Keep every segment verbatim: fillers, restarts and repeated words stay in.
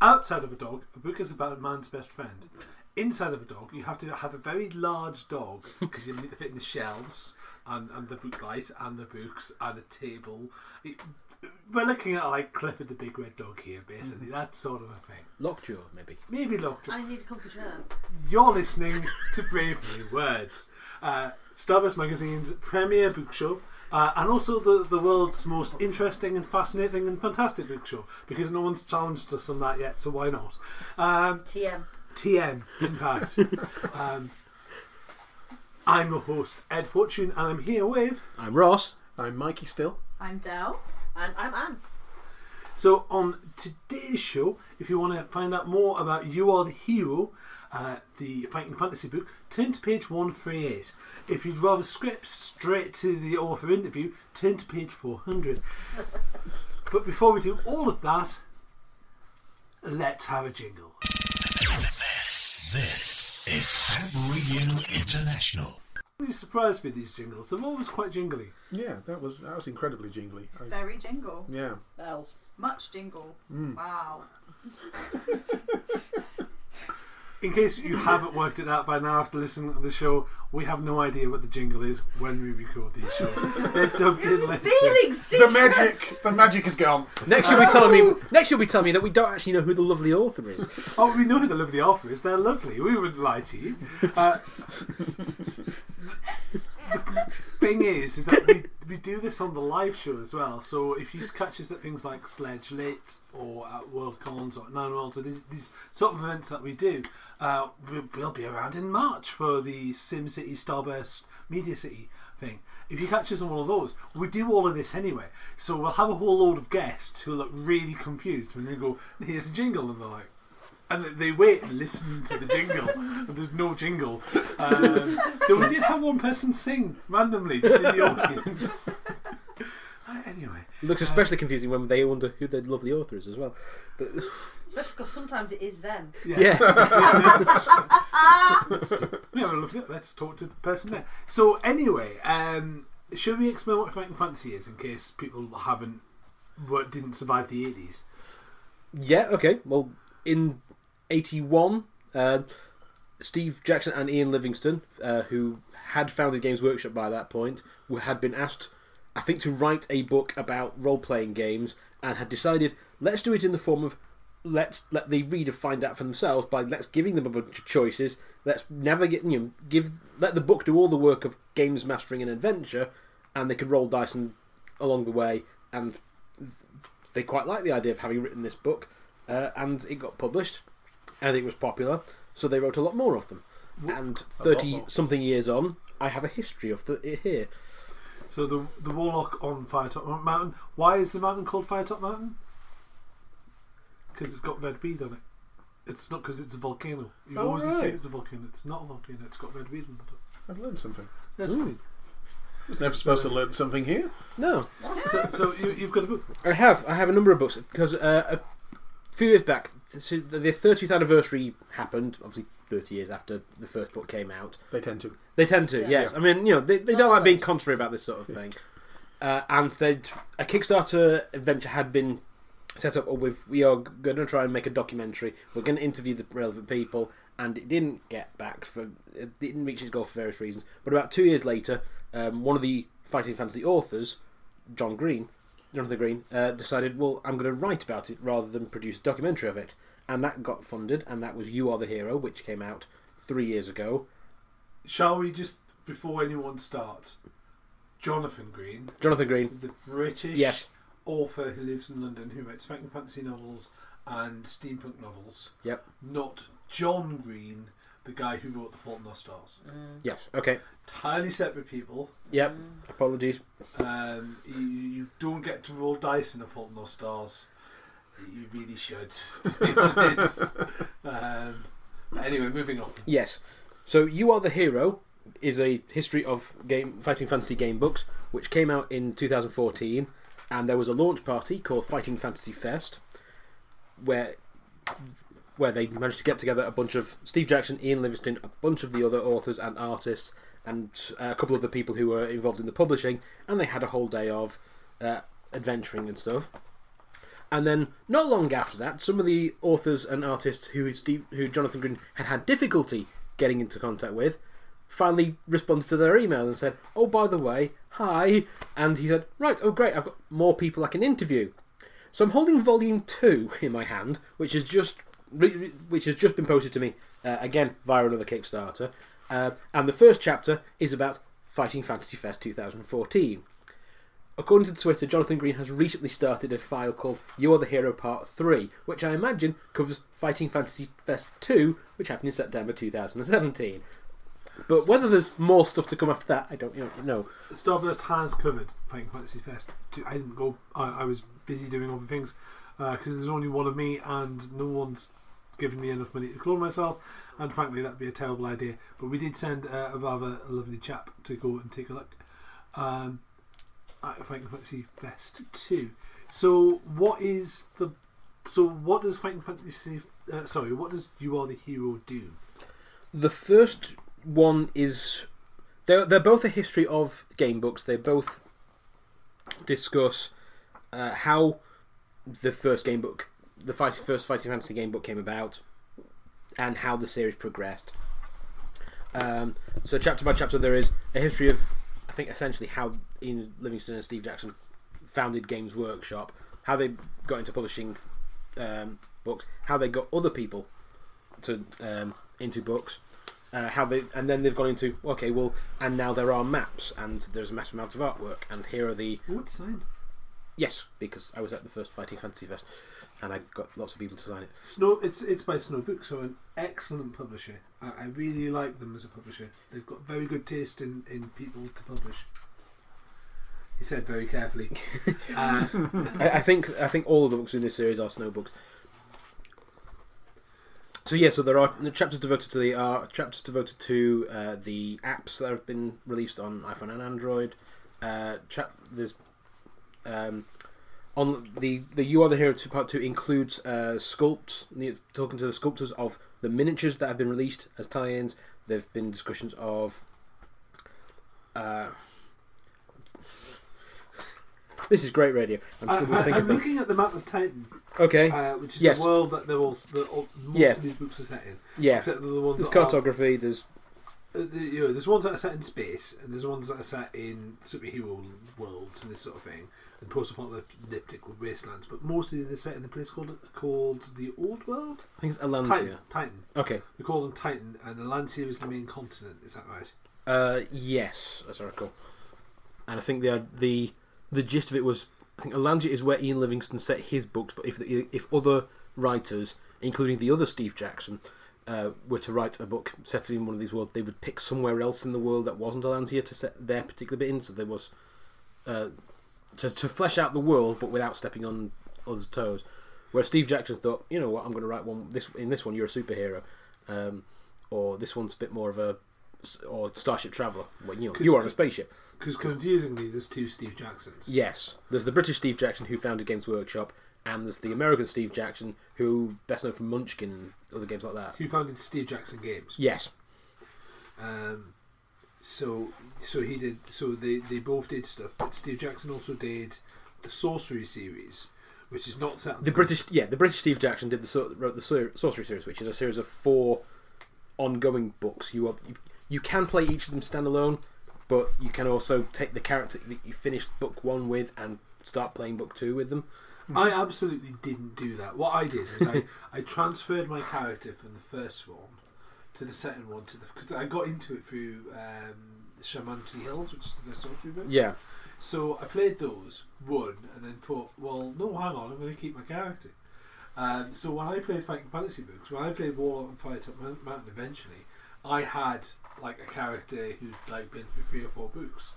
Outside of a dog, a book is about a man's best friend. Inside of a dog, you have to have a very large dog because you need to fit in the shelves and, and the book light and the books and a table. It, we're looking at like Clifford the Big Red Dog here, basically. Mm-hmm. That sort of a thing. Lockjaw, maybe. Maybe Lockjaw. I need a coffee chair. You're listening to Brave New Words, uh, Starburst Magazine's premier book show. Uh, and also the, the world's most interesting and fascinating and fantastic book show, because no one's challenged us on that yet, so why not? Um, T M. T M, in fact. um, I'm your host, Ed Fortune, and I'm here with... I'm Ross. I'm Mikey Still. I'm Del. And I'm Anne. So on today's show, if you want to find out more about You Are The Hero, uh, the Fighting Fantasy book, turn to page one thirty-eight. If you'd rather skip straight to the author interview, turn to page four hundred. But before we do all of that, let's have a jingle. This, this is Fab Radio International. You surprised me with these jingles. They're always quite jingly. Yeah, that was that was incredibly jingly. I, Very jingle. Yeah. Bells. Much jingle. Mm. Wow. In case you haven't worked it out by now after listening to the show, we have no idea what the jingle is when we record these shows. They're dubbed in later. The magic, the magic is gone. Next you'll be telling me. Next you'll be telling me that we don't actually know who the lovely author is. Oh, we know who the lovely author is. They're lovely. We wouldn't lie to you. Uh, the thing is, is that we, we do this on the live show as well. So if you catch us at things like Sledge Lit or at World Cons or at Nine Worlds or these, these sort of events that we do, uh, we'll, we'll be around in March for the SimCity Starburst Media City thing. If you catch us on one of those, we do all of this anyway. So we'll have a whole load of guests who look really confused when we go, here's a jingle, and they're like, and they wait and listen to the jingle, and there's no jingle. Um, though we did have one person sing randomly just in the audience. Anyway, it looks especially um, confusing when they wonder who the lovely author is as well. But especially because sometimes it is them. Yeah. Yes. let's, yeah, let's talk to the person there. So anyway, um, should we explain what Fighting Fantasy is in case people haven't, didn't survive the eighties? Yeah. Okay. Well, in eighty-one, uh, Steve Jackson and Ian Livingston, uh, who had founded Games Workshop by that point, were, had been asked, I think, to write a book about role-playing games, and had decided, let's do it in the form of let's let the reader find out for themselves by let's giving them a bunch of choices. Let's never get you know, give let the book do all the work of games mastering and adventure, and they could roll dice and along the way. And they quite liked the idea of having written this book, uh, and it got published. And it was popular, so they wrote a lot more of them. And thirty-something years on, I have a history of it here. So the the Warlock on Firetop Mountain. Why is the mountain called Firetop Mountain? Because it's got red weed on it. It's not because it's a volcano. You oh, always right. assume it's a volcano. It's not a volcano. It's got red weed on it. I've learned something. Yes, I was never supposed to learn something here. No. so so you, you've got a book. I have. I have a number of books because. Uh, a, A few years back, the thirtieth anniversary happened, obviously thirty years after the first book came out. They tend to. They tend to, yeah. yes. Yeah. I mean, you know, they, they don't oh, like being contrary about this sort of thing. Uh, and a Kickstarter adventure had been set up with, we are going to try and make a documentary, we're going to interview the relevant people, and it didn't get back, for, it didn't reach its goal for various reasons. But about two years later, um, one of the Fighting Fantasy authors, John Green, Jonathan Green, uh, decided, well, I'm going to write about it rather than produce a documentary of it. And that got funded, and that was You Are The Hero, which came out three years ago. Shall we just, before anyone starts, Jonathan Green. Jonathan Green. The British yes. author who lives in London, who writes fighting fantasy novels and steampunk novels. Yep. Not John Green, the guy who wrote The Fault in Our Stars. Mm. Yes, okay. Entirely separate people. Yep, mm. apologies. Um, you, you don't get to roll dice in The Fault in Our Stars. You really should, to be honest. um, anyway, moving on. Yes, so You Are The Hero is a history of game Fighting Fantasy game books, which came out in two thousand fourteen, and there was a launch party called Fighting Fantasy Fest, where... where they managed to get together a bunch of Steve Jackson, Ian Livingston, a bunch of the other authors and artists, and a couple of the people who were involved in the publishing, and they had a whole day of uh, adventuring and stuff. And then, not long after that, some of the authors and artists who Steve, who Jonathan Green had had difficulty getting into contact with, finally responded to their email and said, "Oh, by the way, hi." And he said, "Right, oh great, I've got more people I can interview." So I'm holding volume two in my hand, which has just which has just been posted to me uh, again via another Kickstarter. Uh, and the first chapter is about Fighting Fantasy Fest twenty fourteen. According to Twitter, Jonathan Green has recently started a file called You Are The Hero Part three, which I imagine covers Fighting Fantasy Fest two, which happened in September two thousand seventeen. But whether there's more stuff to come after that, I don't you know. Starburst has covered Fighting Fantasy Fest two. I didn't go, I, I was busy doing other things, because uh, there's only one of me and no one's given me enough money to clone myself, and frankly that'd be a terrible idea. But we did send uh, a rather lovely chap to go and take a look um, at Fighting Fantasy Fest two. So what is the so what does Fighting Fantasy uh, sorry what does You Are The Hero do? The first one is they're, they're both a history of game books. They both discuss uh, how the first game book the fight, first Fighting Fantasy game book came about and how the series progressed. Um, so chapter by chapter there is a history of, I think, essentially how Ian Livingston and Steve Jackson founded Games Workshop, how they got into publishing um, books, how they got other people to um, into books, uh, how they, and then they've gone into, okay, well, and now there are maps, and there's a massive amount of artwork, and here are the... What sign? Yes, because I was at the first Fighting Fantasy Fest, and I got lots of people to sign it. Snow, it's it's by Snowbooks, so an excellent publisher. I, I really like them as a publisher. They've got very good taste in, in people to publish. He said very carefully. uh, I, I think I think all of the books in this series are Snowbooks. So yeah, so there are chapters devoted to the are chapters devoted to uh, the apps that have been released on iPhone and Android. Uh, chap there's. Um, on the the You Are The Hero Part Two includes uh, sculpts, talking to the sculptors of the miniatures that have been released as tie-ins. There've been discussions of uh, this is great radio. I'm struggling I, I, to think I'm of looking them. at the map of Titan. Okay, uh, which is yes. the world that they're all, that all most yeah. of these books are set in. Yeah, except the ones there's that cartography. Are, there's uh, the, you know, there's ones that are set in space, and there's ones that are set in superhero worlds and this sort of thing. And post-apocalyptic with wastelands, but mostly they're set in a place called called the Old World. I think it's Allansia. Titan. Titan. Okay. We call them Titan, and Allansia is the main continent. Is that right? Uh, yes, that's right. Cool. And I think the the the gist of it was, I think Allansia is where Ian Livingston set his books. But if the, if other writers, including the other Steve Jackson, uh, were to write a book set in one of these worlds, they would pick somewhere else in the world that wasn't Allansia to set their particular bit in. So there was. Uh, To, to flesh out the world, but without stepping on others' toes. Where Steve Jackson thought, you know what, I'm going to write one. This in this one, you're a superhero, um, or this one's a bit more of a, or Starship Traveller. Well, you know, you are the, a spaceship. Because confusingly, there's two Steve Jacksons. Yes, there's the British Steve Jackson who founded Games Workshop, and there's the American Steve Jackson who best known for Munchkin and other games like that. Who founded Steve Jackson Games? Yes. Um. So, so he did. So they, they both did stuff. But Steve Jackson also did the Sorcery series, which is not set. The British, yeah, the British Steve Jackson did the wrote the Sorcery series, which is a series of four ongoing books. You are, you, you can play each of them standalone, but you can also take the character that you finished book one with and start playing book two with them. I absolutely didn't do that. What I did was I, I transferred my character from the first one to the second one, to the because I got into it through um, Shamanti Hills, which is the first sorcery book. Yeah. So I played those one, and then thought, well, no, hang on, I'm going to keep my character. Um, so when I played Fighting Fantasy books, when I played Warlock of Firetop Mountain, eventually, I had like a character who'd like been through three or four books,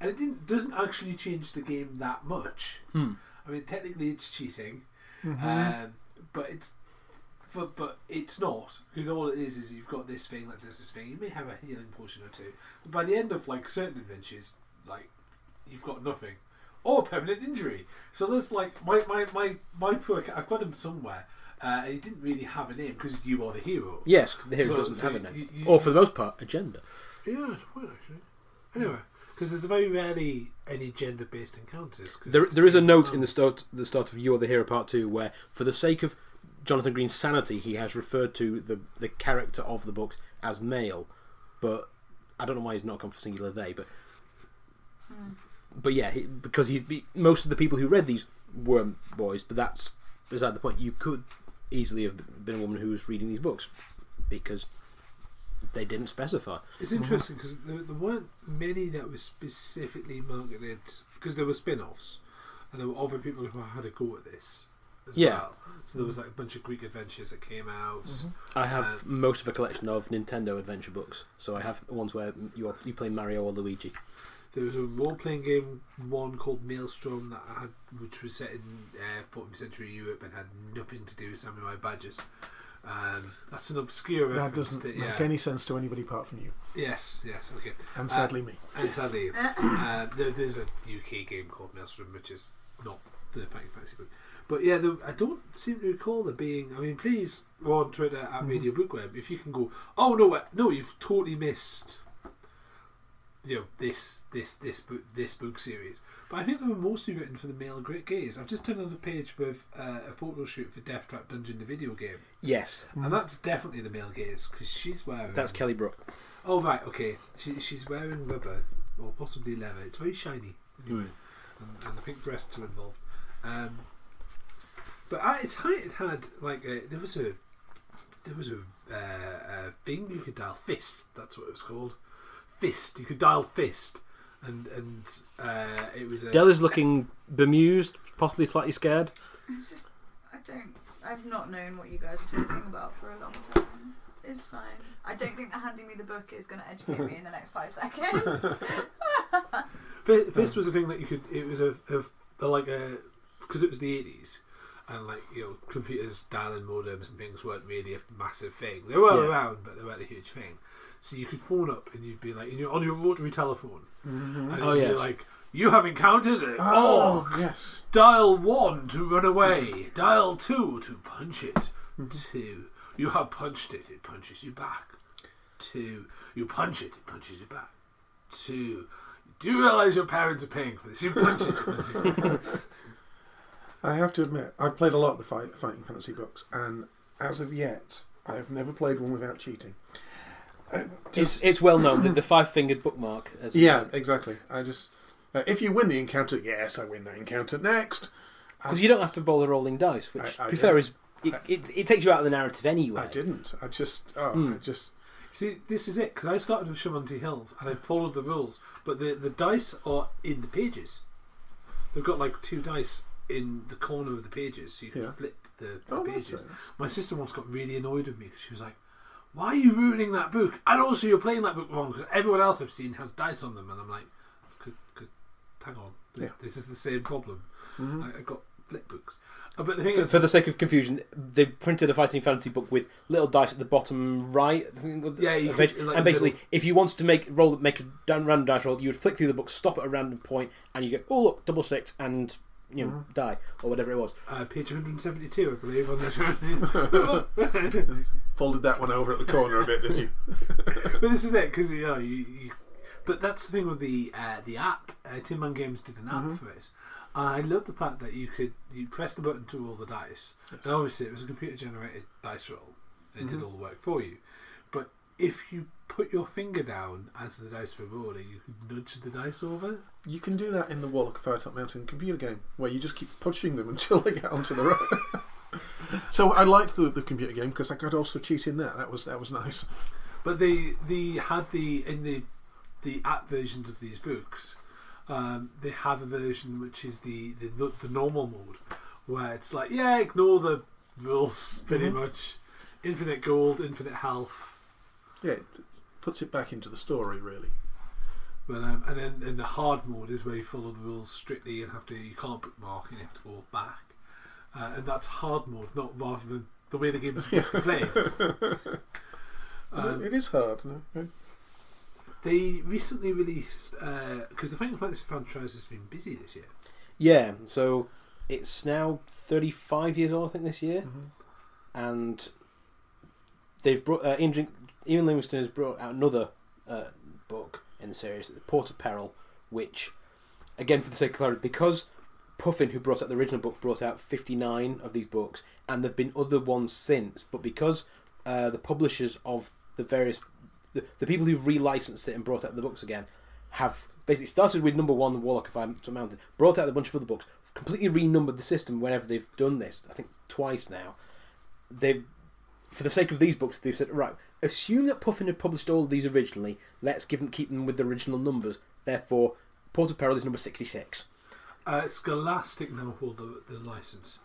and it didn't doesn't actually change the game that much. Hmm. I mean, technically, it's cheating, mm-hmm. um, but it's. But, but it's not, because all it is is you've got this thing that does this thing. You may have a healing potion or two, but by the end of like certain adventures, like you've got nothing or permanent injury. So there's like my my my my poor. I've got him somewhere Uh, and he didn't really have a name because You Are The Hero. Yes, the hero so, doesn't so have a name. You, you, or for the most part, a gender. Yeah, it's weird actually. Anyway, because there's very rarely any gender-based encounters. There, there is a note encounters. in the start, the start of You Are The Hero Part two where, for the sake of Jonathan Green's sanity, he has referred to the, the character of the books as male, but I don't know why he's not gone for singular they, but mm. but yeah, he, because he be, most of the people who read these were boys, but that's beside the point. You could easily have been a woman who was reading these books because they didn't specify. It's interesting because there, there weren't many that were specifically marketed, because there were spin-offs and there were other people who had a go at this. As yeah, well. So there was like a bunch of Greek adventures that came out. Mm-hmm. I have um, most of a collection of Nintendo adventure books, so I have ones where you are, you play Mario or Luigi. There was a role-playing game one called Maelstrom that I had, which was set in uh, fourteenth century Europe and had nothing to do with samurai badges. Um, that's an obscure reference. That doesn't to, yeah. make any sense to anybody apart from you. Yes, yes, okay. And sadly uh, me. And sadly you. uh, there, there's a U K game called Maelstrom, which is not the Fighting Fantasy book. But yeah, the, I don't seem to recall there being. I mean, please go on Twitter at mm-hmm. Radio Bookweb if you can go. Oh no, no, you've totally missed. You know this, this, this book, this book series. But I think they were mostly written for the male great gaze. I've just turned on the page with uh, a photo shoot for Death Trap Dungeon, the video game. Yes, mm-hmm. and that's definitely the male gaze because she's wearing. That's Kelly Brook. Oh right, okay. She she's wearing rubber or possibly leather. It's very shiny, anyway, mm. and, and I think breasts are involved. Um, But at its height, it had like a, there was a there was a, uh, a thing you could dial FIST. That's what it was called. FIST. You could dial FIST, and and uh, it was. A, Dell is looking bemused, possibly slightly scared. It's just I don't. I've not known what you guys are talking about for a long time. It's fine. I don't think that handing me the book is going to educate me in the next five seconds. But FIST was a thing that you could. It was a, a, a like a because it was the eighties. And like you know, computers, dialing modems and things weren't really a massive thing. They were yeah. around, but they weren't a huge thing. So you could phone up, and you'd be like, and you're on your rotary telephone. Mm-hmm. And oh yeah, like you have encountered it. Oh, oh yes. Dial one to run away. Mm. Dial two to punch it. Mm-hmm. Two, you have punched it. It punches you back. Two, you punch it. It punches you back. Two, do you realise your parents are paying for this? You punch it. It punches you back. I have to admit, I've played a lot of the fight, Fighting Fantasy books, and as of yet, I've never played one without cheating. Uh, just, it's, it's well known, the, the five-fingered bookmark. As yeah, exactly. I just uh, if you win the encounter, yes, I win that encounter next. Because you don't have to bother rolling dice, which, I, I to be fair, is, it, I, it, it takes you out of the narrative anyway. I didn't. I just... Oh, mm. I just... See, this is it, because I started with Shamanti Hills, and I followed the rules, but the, the dice are in the pages. They've got, like, two dice... in the corner of the pages, so you can yeah. flip the, the oh, pages. Right. My sister once got really annoyed with me because she was like, "Why are you ruining that book? And also, you're playing that book wrong because everyone else I've seen has dice on them." And I'm like, "Could, could hang on, yeah. this is the same problem." Mm-hmm. Like, I've got flip books, uh, but the thing for, is, for the sake of confusion, they printed a Fighting Fantasy book with little dice at the bottom right. Yeah, you could, and like basically, middle. If you wanted to make roll, make a random dice roll, you would flick through the book, stop at a random point, and you go, "Oh look, double six and." You know, mm-hmm. die or whatever it was. Uh, page one seventy-two, I believe, on the folded that one over at the corner a bit, didn't you? But this is it, because you know, you, you. But that's the thing with the uh, the app. Uh, Tin Man Games did an app mm-hmm. for it. And I love the fact that you could you press the button to roll the dice, yes. and obviously it was a computer-generated dice roll. It mm-hmm. did all the work for you. But if you put your finger down as the dice were rolling, you can nudge the dice over. You can do that in the Warlock of Firetop Mountain computer game, where you just keep pushing them until they get onto the right. So I liked the, the computer game because I could also cheat in that. That was that was nice. But they they had the in the the app versions of these books, um, they have a version which is the, the the normal mode, where it's like yeah, ignore the rules pretty mm-hmm. much, infinite gold, infinite health. Yeah. Puts it back into the story, really. But um, and then in the hard mode is where you follow the rules strictly and have to you can't bookmark and you have to go back, uh, and that's hard mode, not rather than the way the game is supposed to be played. um, it is hard. No? Okay. They recently released because uh, the Final Fantasy franchise has been busy this year. Yeah, so it's now thirty-five years old, I think, this year. Mm-hmm. and they've brought uh, Ian, Ian Livingston has brought out another uh, book in the series, The Port of Peril, which, again, for the sake of clarity, because Puffin, who brought out the original book, brought out fifty-nine of these books, and there have been other ones since, but because uh, the publishers of the various, the, the people who relicensed it and brought out the books again, have basically started with number one, Warlock of Firetop Mountain, brought out a bunch of other books, completely renumbered the system whenever they've done this, I think twice now. They've, for the sake of these books, they've said, right, assume that Puffin had published all of these originally, let's give them, keep them with the original numbers, therefore Port of Peril is number sixty-six. Uh, Scholastic now hold the, the license.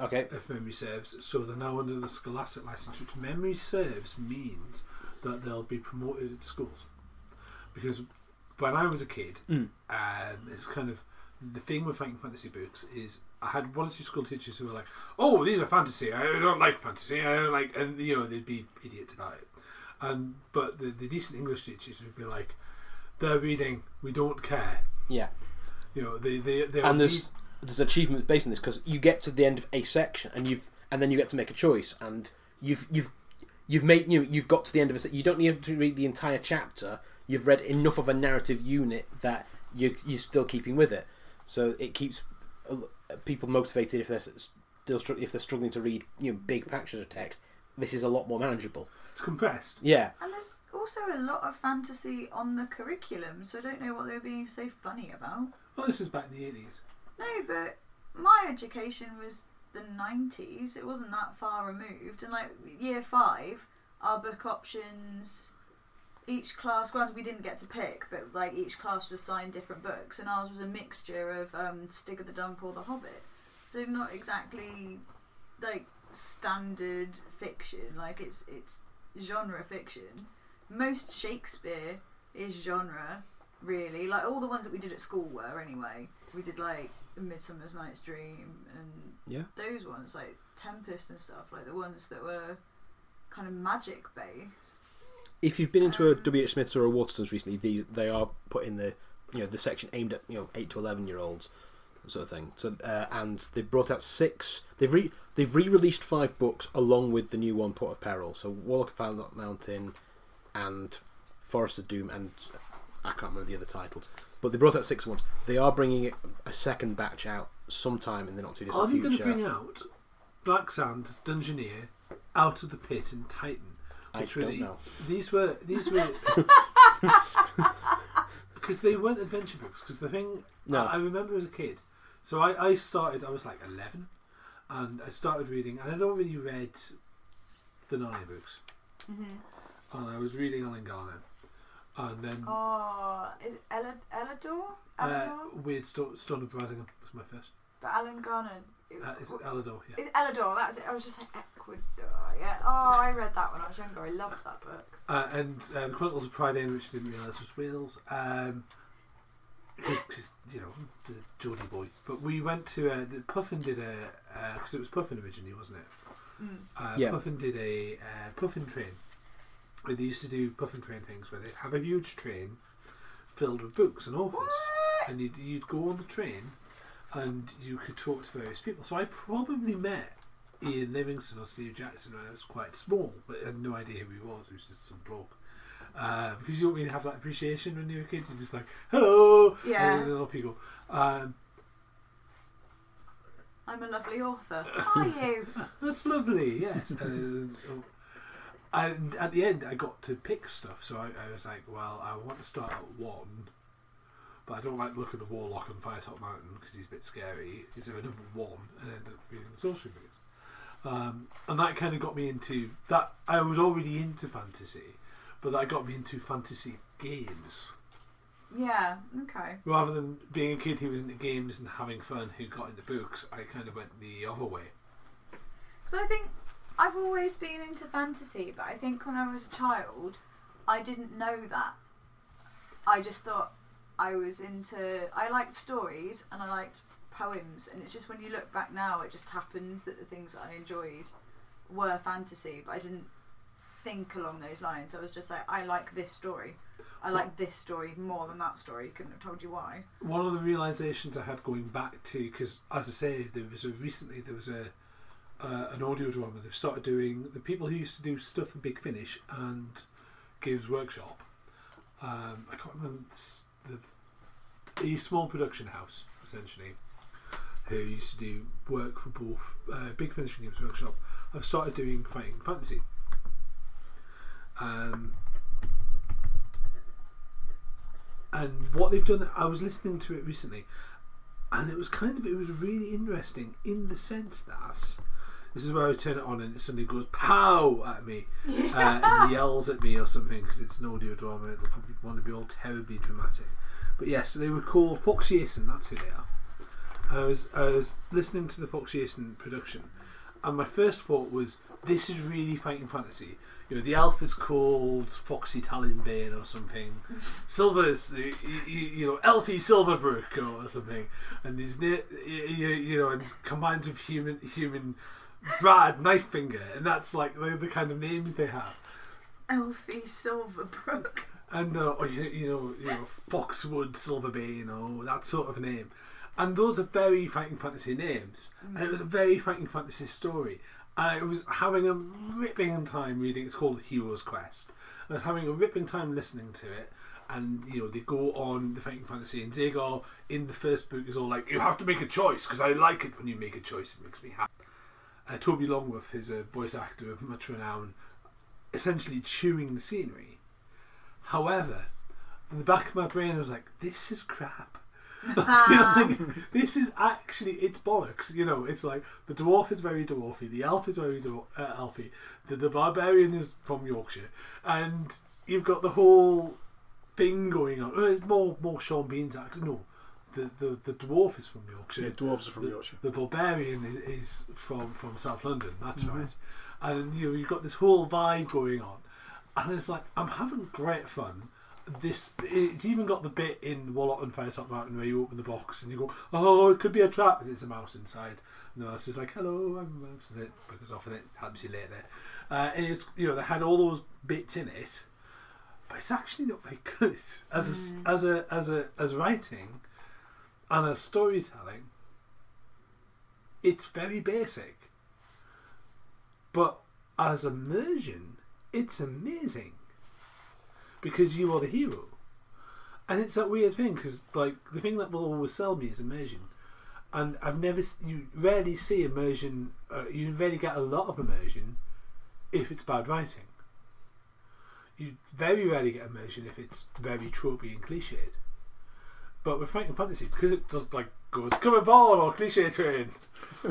Okay. If memory serves. So they're now under the Scholastic license, which memory serves means that they'll be promoted at schools. Because when I was a kid, mm. um, it's kind of the thing with Fighting Fantasy books is I had one or two school teachers who were like, oh, these are fantasy, I don't like fantasy, I don't like, and you know, they'd be idiots about it. And, but the, the decent English teachers would be like, they're reading, we don't care. Yeah. You know, they, they, they and there's read- there's achievements based on this because you get to the end of a section and you've and then you get to make a choice and you've you've you've made you know, you've got to the end of a section. You don't need to read the entire chapter. You've read enough of a narrative unit that you you're still keeping with it. So it keeps people motivated if they're still if they're struggling to read you know big patches of text. This is a lot more manageable. It's compressed. Yeah. And there's also a lot of fantasy on the curriculum, so I don't know what they were being so funny about. Well, this is back in the eighties. No, but my education was the nineties. It wasn't that far removed. And, like, year five, our book options, each class, granted we didn't get to pick, but, like, each class was assigned different books, and ours was a mixture of um, Stig of the Dump or The Hobbit. So not exactly, like, standard fiction. Like, it's it's genre fiction. Most Shakespeare is genre, really. Like, all the ones that we did at school were, anyway. We did, like, Midsummer's Night's Dream and yeah. those ones, like Tempest and stuff, like the ones that were kind of magic-based. If you've been into um, a W H. Smith's or a Waterstones recently, these they are put in the, you know, the section aimed at, you know, eight to eleven-year-olds, sort of thing. So, uh, and they've brought out six. They've re they've re-released five books along with the new one, Port of Peril. So, Warlock of Firetop Mountain and Forest of Doom and I can't remember the other titles, but they brought out six ones. They are bringing a second batch out sometime in the not too distant future. Are they going to bring out Black Sand, Dungeoneer, Out of the Pit, and Titan? Which I really, don't know. These were these were because they weren't adventure books. Because the thing no. I remember as a kid, so I, I started. I was like eleven, and I started reading, and I'd already read the Narnia books, mm-hmm. and I was reading Alan Garner. And then oh, is it El- Elidor? Elidor? Uh, weird Storm St- of Brazingham was my first. But Alan Garner. It, uh, it's Elidor, yeah. It's Elidor, that's it. I was just like, Ecuador, yeah. Oh, I read that when I was younger. I loved that book. Uh, and um, Chronicles of Prydain, which I didn't realise was Wales. Um, because, you know, the Geordie boy. But we went to, uh, the Puffin did a, because uh, it was Puffin originally, wasn't it? Mm. Uh, yeah. Puffin did a uh, Puffin train. They used to do Puffin train things where they'd have a huge train filled with books and authors, what? and you'd, you'd go on the train and you could talk to various people. So I probably met Ian Livingston or Steve Jackson when I was quite small, but I had no idea who he was. He was just some bloke. Uh, because you don't really have that appreciation when you're a kid. You're just like, hello! Yeah. And then off you go. Um, I'm a lovely author. Are you? That's lovely, yes. And, oh, and at the end I got to pick stuff, so I, I was like, well, I want to start at one, but I don't like looking at the Warlock on Firetop Mountain because he's a bit scary. Is there a number one? And I ended up reading the Sorcery books, um, and that kind of got me into that. I was already into fantasy, but that got me into fantasy games. Yeah, okay. Rather than being a kid who was into games and having fun who got into books, I kind of went the other way. So I think I've always been into fantasy, but I think when I was a child, I didn't know that. I just thought I was into... I liked stories, and I liked poems, and it's just when you look back now, it just happens that the things that I enjoyed were fantasy, but I didn't think along those lines. I was just like, I like this story. I like this story more than that story. Couldn't have told you why. One of the realisations I had going back to, because, as I say, there was a... Recently, there was a... uh, an audio drama. They've started doing, the people who used to do stuff for Big Finish and Games Workshop, um, I can't remember, the, the, a small production house, essentially, who used to do work for both uh, Big Finish and Games Workshop, have started doing Fighting Fantasy. Um, and what they've done, I was listening to it recently, and it was kind of, it was really interesting in the sense that, this is where I turn it on and it suddenly goes pow at me, yeah. uh, and yells at me or something, because it's an audio drama, it'll probably want to be all terribly dramatic. But yes, yeah, so they were called Foxy Asin, that's who they are. I was, I was listening to the Foxy Asin production, and my first thought was, this is really Fighting Fantasy. You know, the elf is called Foxy Talonbane or something. Silver's, you, you know, Elvie Silverbrook or something. And these, you know, and combined with human, human, Brad Knifefinger. And that's like the, the kind of names they have. Elvie Silverbrook. And, uh, or, you, you know, you know, Foxwood Silverbane or that sort of name. And those are very Fighting Fantasy names. Mm. And it was a very Fighting Fantasy story. I was having a ripping time reading. It's called The Hero's Quest. I was having a ripping time listening to it, and you know they go on the Fighting Fantasy, and Zagar in the first book is all like, "You have to make a choice because I like it when you make a choice. It makes me happy." Uh, Toby Longworth, who's a voice actor of much renown, essentially chewing the scenery. However, in the back of my brain, I was like, "This is crap." Like, this is actually, it's bollocks, you know. It's like the dwarf is very dwarfy, the elf is very dwar- uh, elfy, the, the barbarian is from Yorkshire, and you've got the whole thing going on. Uh, more, more Sean Bean's act. No, the, the, the dwarf is from Yorkshire. Yeah, dwarves are from the, Yorkshire. The barbarian is, is from, from South London. That's mm-hmm. right. And you know, you've got this whole vibe going on, and it's like I'm having great fun. This it's even got the bit in Warlock and Firetop Mountain where you open the box and you go, oh, it could be a trap, and it's a mouse inside. No, it's just like, hello, I'm a mouse, and it because off and it helps you later. Uh, and it's, you know, they had all those bits in it, but it's actually not very good as a, mm. as a as a as writing and as storytelling. It's very basic, but as immersion, it's amazing. Because you are the hero, and it's that weird thing. Because like the thing that will always sell me is immersion, and I've never you rarely see immersion. Uh, you rarely get a lot of immersion if it's bad writing. You very rarely get immersion if it's very tropey and cliched. But with Fighting Fantasy, because it just like goes come aboard or cliché train,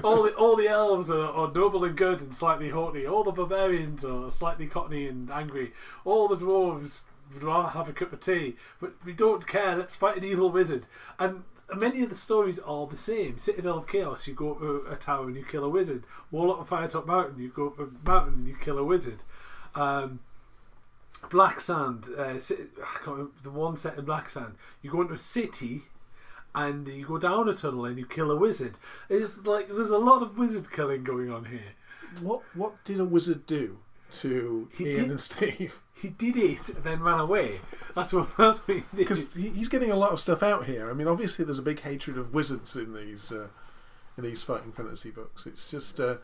all the all the elves are, are noble and good and slightly haughty. All the barbarians are slightly cockney and angry. All the dwarves would rather have a cup of tea, but we don't care, let's fight an evil wizard. And many of the stories are the same. Citadel of Chaos, you go up a, a tower and you kill a wizard. Warlock of Firetop Mountain, you go up a mountain and you kill a wizard. um Black Sand, uh, I can't remember the one set in Black Sand, you go into a city and you go down a tunnel and you kill a wizard. It's like there's a lot of wizard killing going on here. What what did a wizard do to he Ian did, and Steve? He did it and then ran away. That's what, that's what he did. Because he's getting a lot of stuff out here. I mean, obviously there's a big hatred of wizards in these uh, in these Fighting Fantasy books. It's just, uh,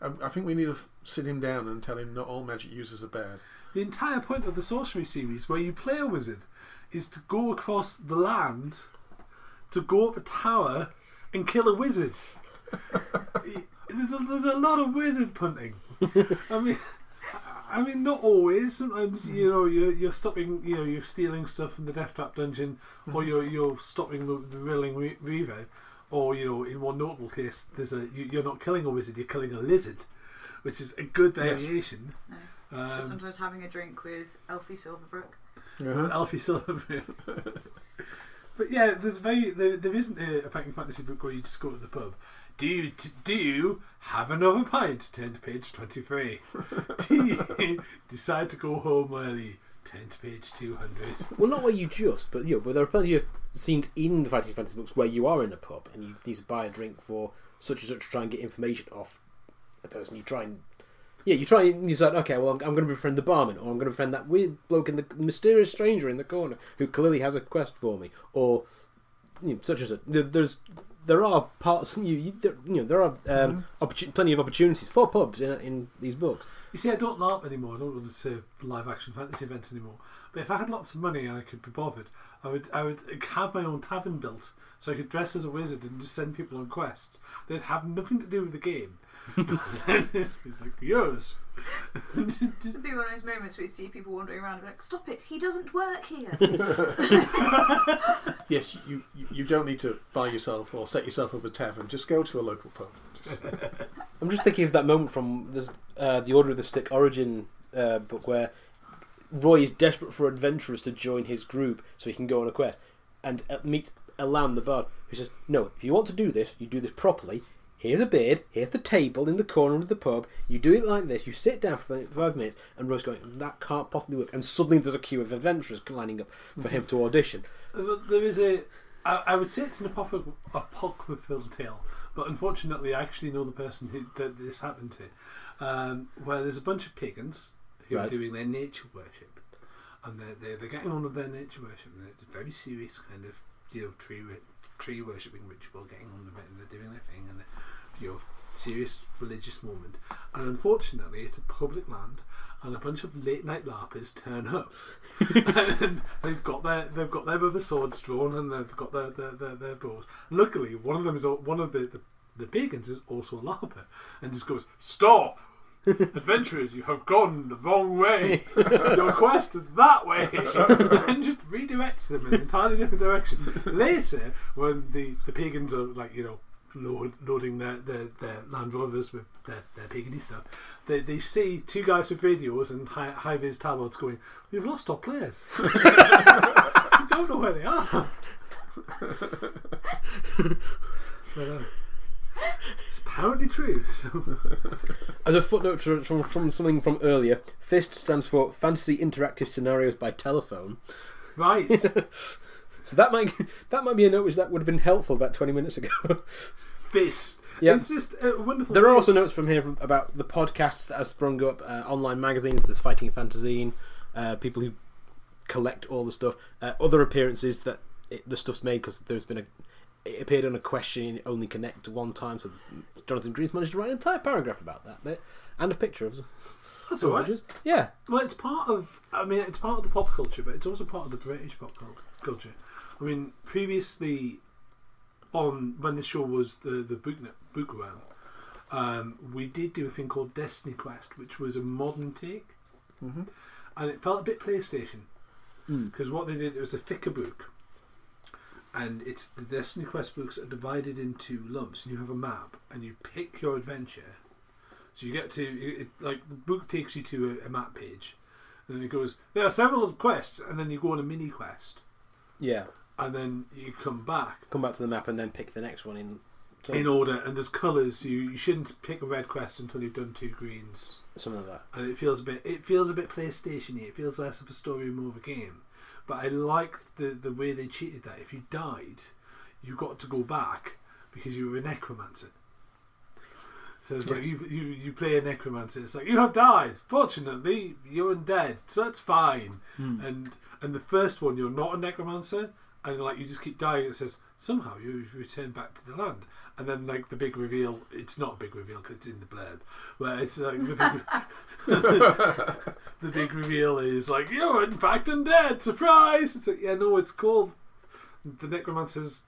I, I think we need to f- sit him down and tell him not all magic users are bad. The entire point of the Sorcery series, where you play a wizard, is to go across the land, to go up a tower and kill a wizard. there's, a, there's a lot of wizard punting. I mean, I mean, not always. Sometimes you know you're, you're stopping, you know, you're stealing stuff from the Death Trap Dungeon, or you're you're stopping the, the Rilling re- Reaver, or you know, in one notable case, there's a you, you're not killing a wizard, you're killing a lizard, which is a good variation. Yes. Nice. Um, Just sometimes having a drink with Elvie Silverbrook. Uh-huh. Elvie Silverbrook. But yeah, there's very there, there isn't a, a Fighting Fantasy book where you just go to the pub. Do you t- do you have another pint? Turn to page twenty-three. Do you decide to go home early? Turn to page two hundred. Well, not where you just, but you know, but there are plenty of scenes in the Fighting Fantasy books where you are in a pub and you need to buy a drink for such and such to try and get information off a person you try and. Yeah, you try and you decide, okay, well, I'm, I'm going to befriend the barman, or I'm going to befriend that weird bloke in the mysterious stranger in the corner who clearly has a quest for me, or you know, such as a, there's there are parts you you, there, you know there are um, mm. plenty of opportunities for pubs in in these books. You see, I don't LARP anymore. I don't want to say live action fantasy events anymore. But if I had lots of money and I could be bothered, I would I would have my own tavern built so I could dress as a wizard and just send people on quests. They'd have nothing to do with the game. It's like, yours. It'd be one of those moments where you see people wandering around and be like, stop it, he doesn't work here. Yes, you, you you don't need to buy yourself or set yourself up a tavern, just go to a local pub. Just... I'm just thinking of that moment from this, uh, the Order of the Stick Origin uh, book where Roy is desperate for adventurers to join his group so he can go on a quest, and uh, meets Elan the bard, who says, no, if you want to do this, you do this properly. Here's a beard, here's the table in the corner of the pub, you do it like this, you sit down for five minutes, and Roy's going, that can't possibly work, and suddenly there's a queue of adventurers lining up for him to audition. There is a, I, I would say it's an apocryphal tale, but unfortunately I actually know the person who that this happened to, um, where there's a bunch of pagans who right. are doing their nature worship, and they're, they're, they're getting on with their nature worship, and it's a very serious kind of, you know, tree tree worshipping ritual, getting on with it, and they're doing their thing, and you know, serious religious moment, and unfortunately it's a public land, and a bunch of late night LARPers turn up, and they've got their they've got their rubber swords drawn, and they've got their their, their, their bows. Luckily, one of them is one of the, the the pagans is also a LARPer, and just goes, stop. Adventurers, you have gone the wrong way. Your quest is that way, and just redirects them in an entirely different direction. Later, when the, the pagans are like you know load, loading their, their, their Land Rovers with their, their pagany stuff, they they see two guys with radios and high high vis tabards going, "We've lost our players. We don't know where they are." But, uh, it's apparently true. So. As a footnote from, from something from earlier, FIST stands for Fantasy Interactive Scenarios by Telephone. Right. So that might that might be a note that would have been helpful about twenty minutes ago. FIST. Yeah. It's just a wonderful. There thing. Are also notes from here from, about the podcasts that have sprung up, uh, online magazines. There's Fighting Fantasy, uh, people who collect all the stuff, uh, other appearances that it, the stuff's made because there's been a. It appeared on a question only connect to one time, so Jonathan Green's managed to write an entire paragraph about that bit and a picture of. That's all right. Yeah. Well, it's part of. I mean, it's part of the pop culture, but it's also part of the British pop culture. I mean, previously, on when this show was the the book book round, um, we did do a thing called Destiny Quest, which was a modern take, mm-hmm. and it felt a bit PlayStation because mm. what they did, it was a thicker book. And it's the Destiny Quest books are divided into lumps, and you have a map, and you pick your adventure. So you get to it, like the book takes you to a, a map page, and then it goes there are several quests, and then you go on a mini quest. Yeah. And then you come back, come back to the map, and then pick the next one in so in order. And there's colours. You you shouldn't pick a red quest until you've done two greens. Something like that. And it feels a bit it feels a bit PlayStation-y. It feels less of a story, more of a game. But I liked the, the way they cheated that. If you died, you got to go back because you were a necromancer. So it's yes. like you, you you play a necromancer. It's like, you have died. Fortunately, you're undead, so that's fine. Mm. And and the first one, you're not a necromancer, and like you just keep dying. It says somehow you return back to the land. And then like the big reveal, it's not a big reveal because it's in the blurb. Where it's like the big. The big reveal is like, you're in fact undead, surprise! It's like, yeah, no, it's called The Necromancer's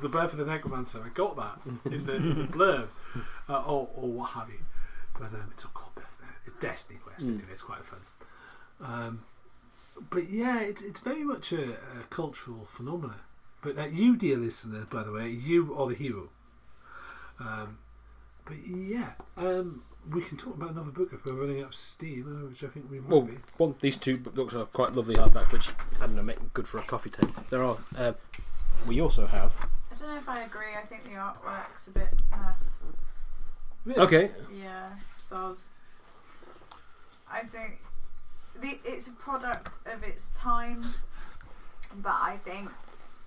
The Birth of the Necromancer. I got that in the, in the blurb, uh, or, or what have you. But um, it's not called Birth of the Necromancer. It's Destiny Quest, mm. anyway, it's quite fun. Um, but yeah, it's, it's very much a, a cultural phenomenon. But uh, you, dear listener, by the way, you are the hero. Um, but yeah, um, we can talk about another book if we're running out of steam, which I think we might well, be. Well, these two books are quite lovely hardback, which I don't know, make good for a coffee table. There are. Uh, we also have. I don't know if I agree. I think the artwork's a bit. Nah. Really? Okay. Yeah. So I, was, I think the, it's a product of its time, but I think.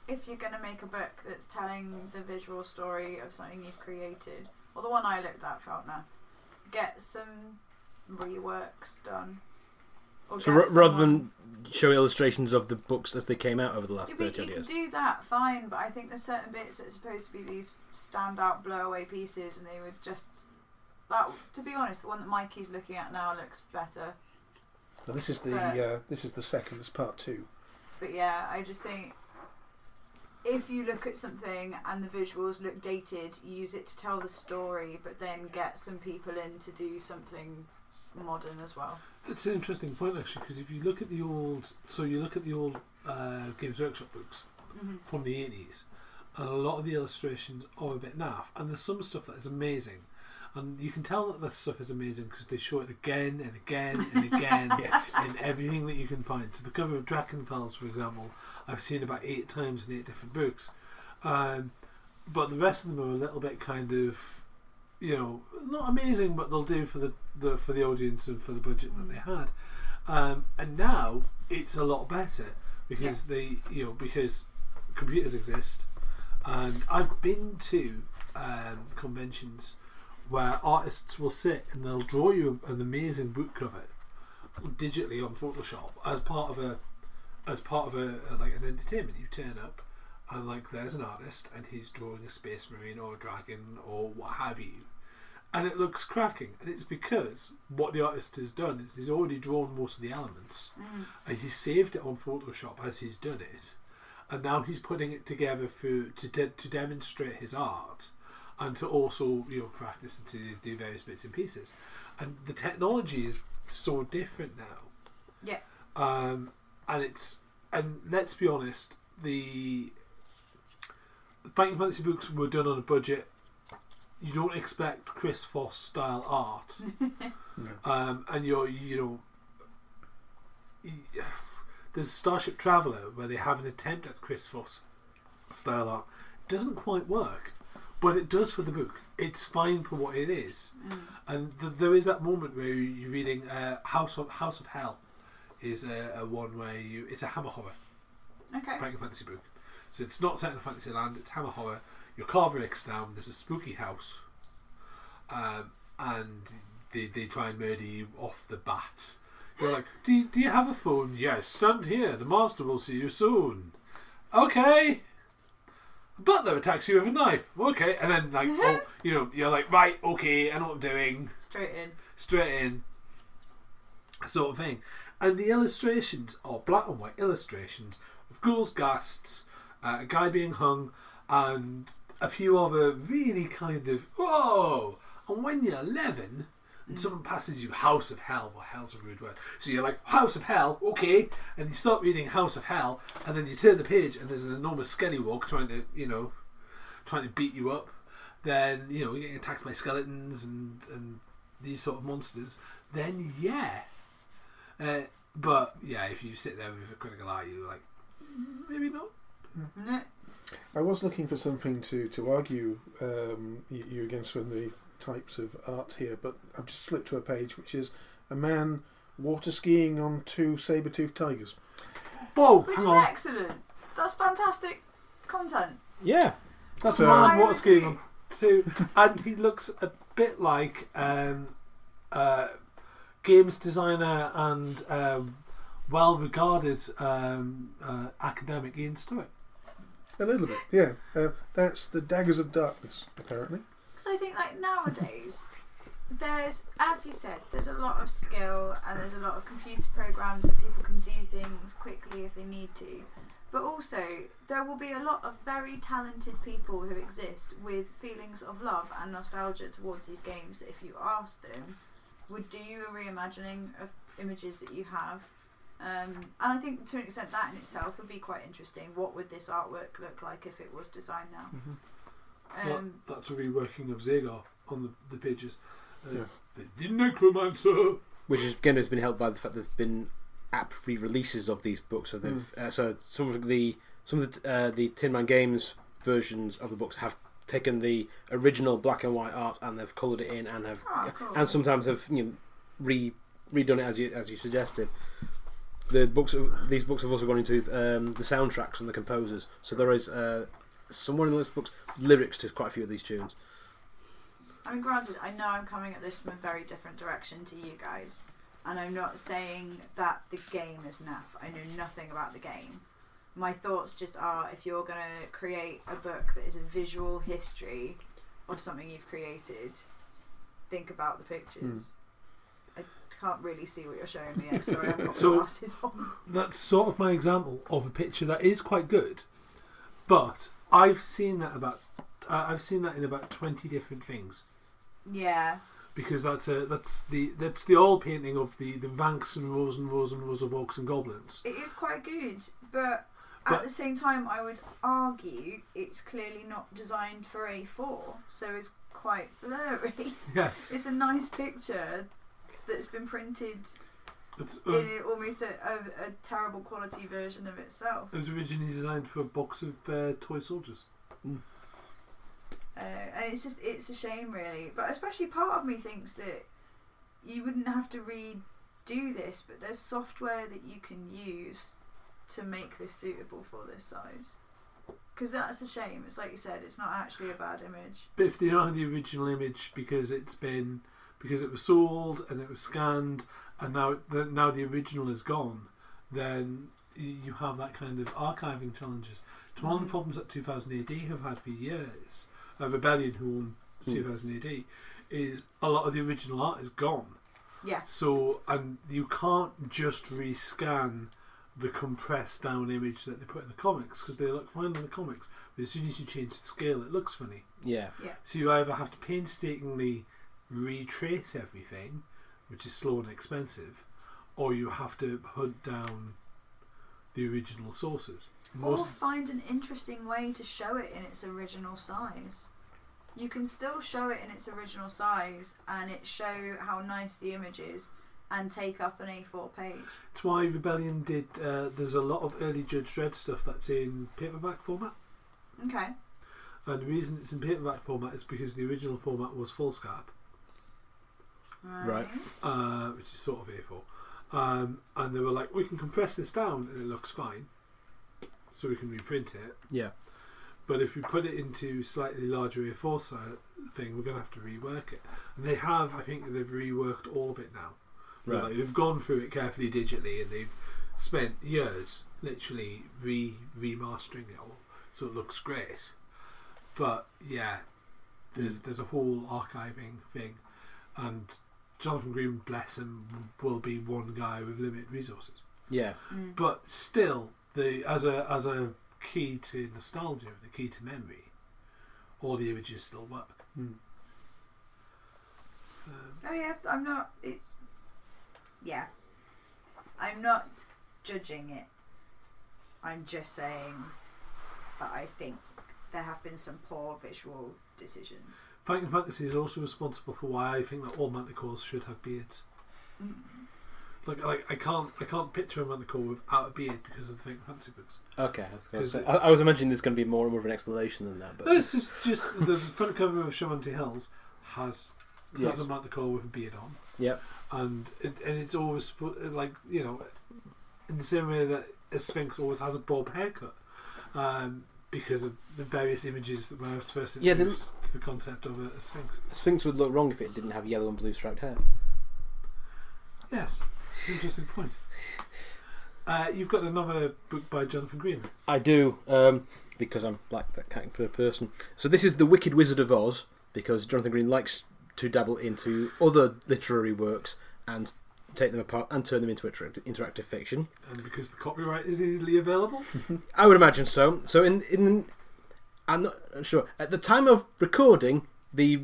If you're going to make a book that's telling the visual story of something you've created, or the one I looked at, Feltner, get some reworks done. Or so r- rather than show illustrations of the books as they came out over the last thirty years. You can do that, fine, but I think there's certain bits that are supposed to be these standout blowaway pieces, and they would just... That, to be honest, the one that Mikey's looking at now looks better. Now this is the but, uh, this is the second. This part two. But yeah, I just think if you look at something and the visuals look dated, use it to tell the story, but then get some people in to do something modern as well. That's an interesting point actually, because if you look at the old, so you look at the old uh, Games Workshop books mm-hmm. from the eighties, and a lot of the illustrations are a bit naff, and there's some stuff that is amazing. And you can tell that that stuff is amazing because they show it again and again and again yes. in everything that you can find. So the cover of Drakenfels, for example, I've seen about eight times in eight different books. Um, but the rest of them are a little bit kind of, you know, not amazing, but they'll do for the, the for the audience and for the budget that they had. Um, and now it's a lot better because yeah. they, you know, because computers exist. And I've been to um, conventions where artists will sit and they'll draw you an amazing book cover digitally on Photoshop as part of a as part of a, a like an entertainment. You turn up and like there's an artist and he's drawing a space marine or a dragon or what have you, and it looks cracking, and it's because what the artist has done is he's already drawn most of the elements mm. and he saved it on Photoshop as he's done it, and now he's putting it together for to de- to demonstrate his art. And to also, you know, practice and to do various bits and pieces, and the technology is so different now. Yeah. Um, and it's and let's be honest, the Fighting Fantasy books were done on a budget. You don't expect Chris Foss style art, no. um, and you're you know, there's Starship Traveller where they have an attempt at Chris Foss style art. It doesn't quite work. But it does for the book. It's fine for what it is, mm. and th- there is that moment where you're reading uh, House of House of Hell, is a, a one where you it's a hammer horror, okay, Fighting Fantasy book. So it's not set in fantasy land. It's hammer horror. Your car breaks down. There's a spooky house, um, and they they try and murder you off the bat. You're like, do you, do you have a phone? Yes. Stand here. The master will see you soon. Okay. Butler attacks you with a knife. Okay, and then like, oh, you know, you're like, right, okay, I know what I'm doing. Straight in, straight in, sort of thing. And the illustrations are black and white illustrations of ghouls, ghasts, uh, a guy being hung, and a few other really kind of whoa. And when you're eleven, and someone passes you House of Hell, well, hell's a rude word. So you're like, House of Hell, okay. And you start reading House of Hell, and then you turn the page, and there's an enormous skellywog trying to, you know, trying to beat you up. Then, you know, you're getting attacked by skeletons and, and these sort of monsters. Then, yeah. Uh, but, yeah, if you sit there with a critical eye, you're like, maybe not. Mm-hmm. I was looking for something to, to argue um, you, you against when the types of art here, but I've just flipped to a page which is a man water skiing on two saber-toothed tigers. Whoa! Which hang is on. Excellent. That's fantastic content. Yeah, that's so, a man water skiing on two, and he looks a bit like um, uh, games designer and um, well-regarded um, uh, academic Ian Stewart. A little bit, yeah. Uh, that's the Daggers of Darkness, apparently. So I think like nowadays there's, as you said, there's a lot of skill and there's a lot of computer programs that people can do things quickly if they need to, but also there will be a lot of very talented people who exist with feelings of love and nostalgia towards these games. If you ask them, would do you a reimagining of images that you have, um, and I think to an extent that in itself would be quite interesting. What would this artwork look like if it was designed now? Mm-hmm. Um, that, that's a reworking of Zagar on the, the pages. Uh, yeah. The Necromancer, which is, again has been helped by the fact there's been app re-releases of these books. So they've mm. uh, so some of the some of the, uh, the Tin Man Games versions of the books have taken the original black and white art and they've coloured it in and have oh, cool. and sometimes have you know, re redone it as you as you suggested. The books these books have also gone into um, the soundtracks and the composers. So there is. Uh, Somewhere in those books, lyrics to quite a few of these tunes. I mean, granted, I know I'm coming at this from a very different direction to you guys, and I'm not saying that the game is naff. I know nothing about the game. My thoughts just are, if you're going to create a book that is a visual history of something you've created, think about the pictures. Mm. I can't really see what you're showing me. I'm sorry, I've got so my glasses on. That's sort of my example of a picture that is quite good, but I've seen that about uh, I've seen that in about twenty different things. Yeah. Because that's a, that's the that's the old painting of the, the ranks and rows and rows and rows of orcs and goblins. It is quite good, but, but at the same time, I would argue it's clearly not designed for A four, so it's quite blurry. Yes, it's a nice picture that's been printed it's, um, in almost a, a, a terrible quality version of itself. It was originally designed for a box of uh, toy soldiers. Mm. Uh, and it's just it's a shame really, but especially part of me thinks that you wouldn't have to redo this, but there's software that you can use to make this suitable for this size, because that's a shame. It's like you said, it's not actually a bad image, but if they don't have the original image because it's been because it was sold and it was scanned and now the, now the original is gone, then you have that kind of archiving challenges. It's one of the problems that two thousand A D have had for years. A Rebellion who won two thousand A D is a lot of the original art is gone. Yeah. So and you can't just rescan the compressed down image that they put in the comics, because they look fine in the comics, but as soon as you change the scale, it looks funny. Yeah. Yeah. So you either have to painstakingly retrace everything, which is slow and expensive, or you have to hunt down the original sources. Most or find an interesting way to show it in its original size. You can still show it in its original size and it show how nice the image is and take up an A four page. That's why Rebellion did uh, there's a lot of early Judge Dredd stuff that's in paperback format. Okay. And the reason it's in paperback format is because the original format was foolscap. Right. right. Uh, which is sort of A four. Um, and they were like, we can compress this down and it looks fine, so we can reprint it. Yeah. But if we put it into slightly larger A four size thing, we're going to have to rework it. And they have, I think they've reworked all of it now. Right. Like, they've gone through it carefully digitally and they've spent years literally re remastering it all so it looks great. But yeah, there's mm. there's a whole archiving thing, and Jonathan Green, bless him, will be one guy with limited resources. Yeah. Mm. But still, The as a as a key to nostalgia, the key to memory, all the images still work. Mm. Um, oh yeah, I'm not. It's yeah, I'm not judging it. I'm just saying that I think there have been some poor visual decisions. Fighting Fantasy is also responsible for why I think that all manticores should have beards. Mm. Like, like I can't, I can't picture a manticore without a beard because of the Fighting Fantasy books. Okay, I was, gonna say, I, I was imagining there's going to be more and more of an explanation than that. But no, it's just, just the front cover of Shavanti Hells has yes. has a manticore with a beard on. Yep. And it, and it's always like, you know, in the same way that a Sphinx always has a bob haircut, um, because of the various images that I was first introduced yeah, to the concept of a, a Sphinx. A Sphinx would look wrong if it didn't have yellow and blue striped hair. Yes. Interesting point. Uh, you've got another book by Jonathan Green. I do, um, because I'm like that kind of person. So this is The Wicked Wizard of Oz, because Jonathan Green likes to dabble into other literary works and take them apart and turn them into interactive fiction. And because the copyright is easily available? I would imagine so. So in... in I'm not sure. At the time of recording, the,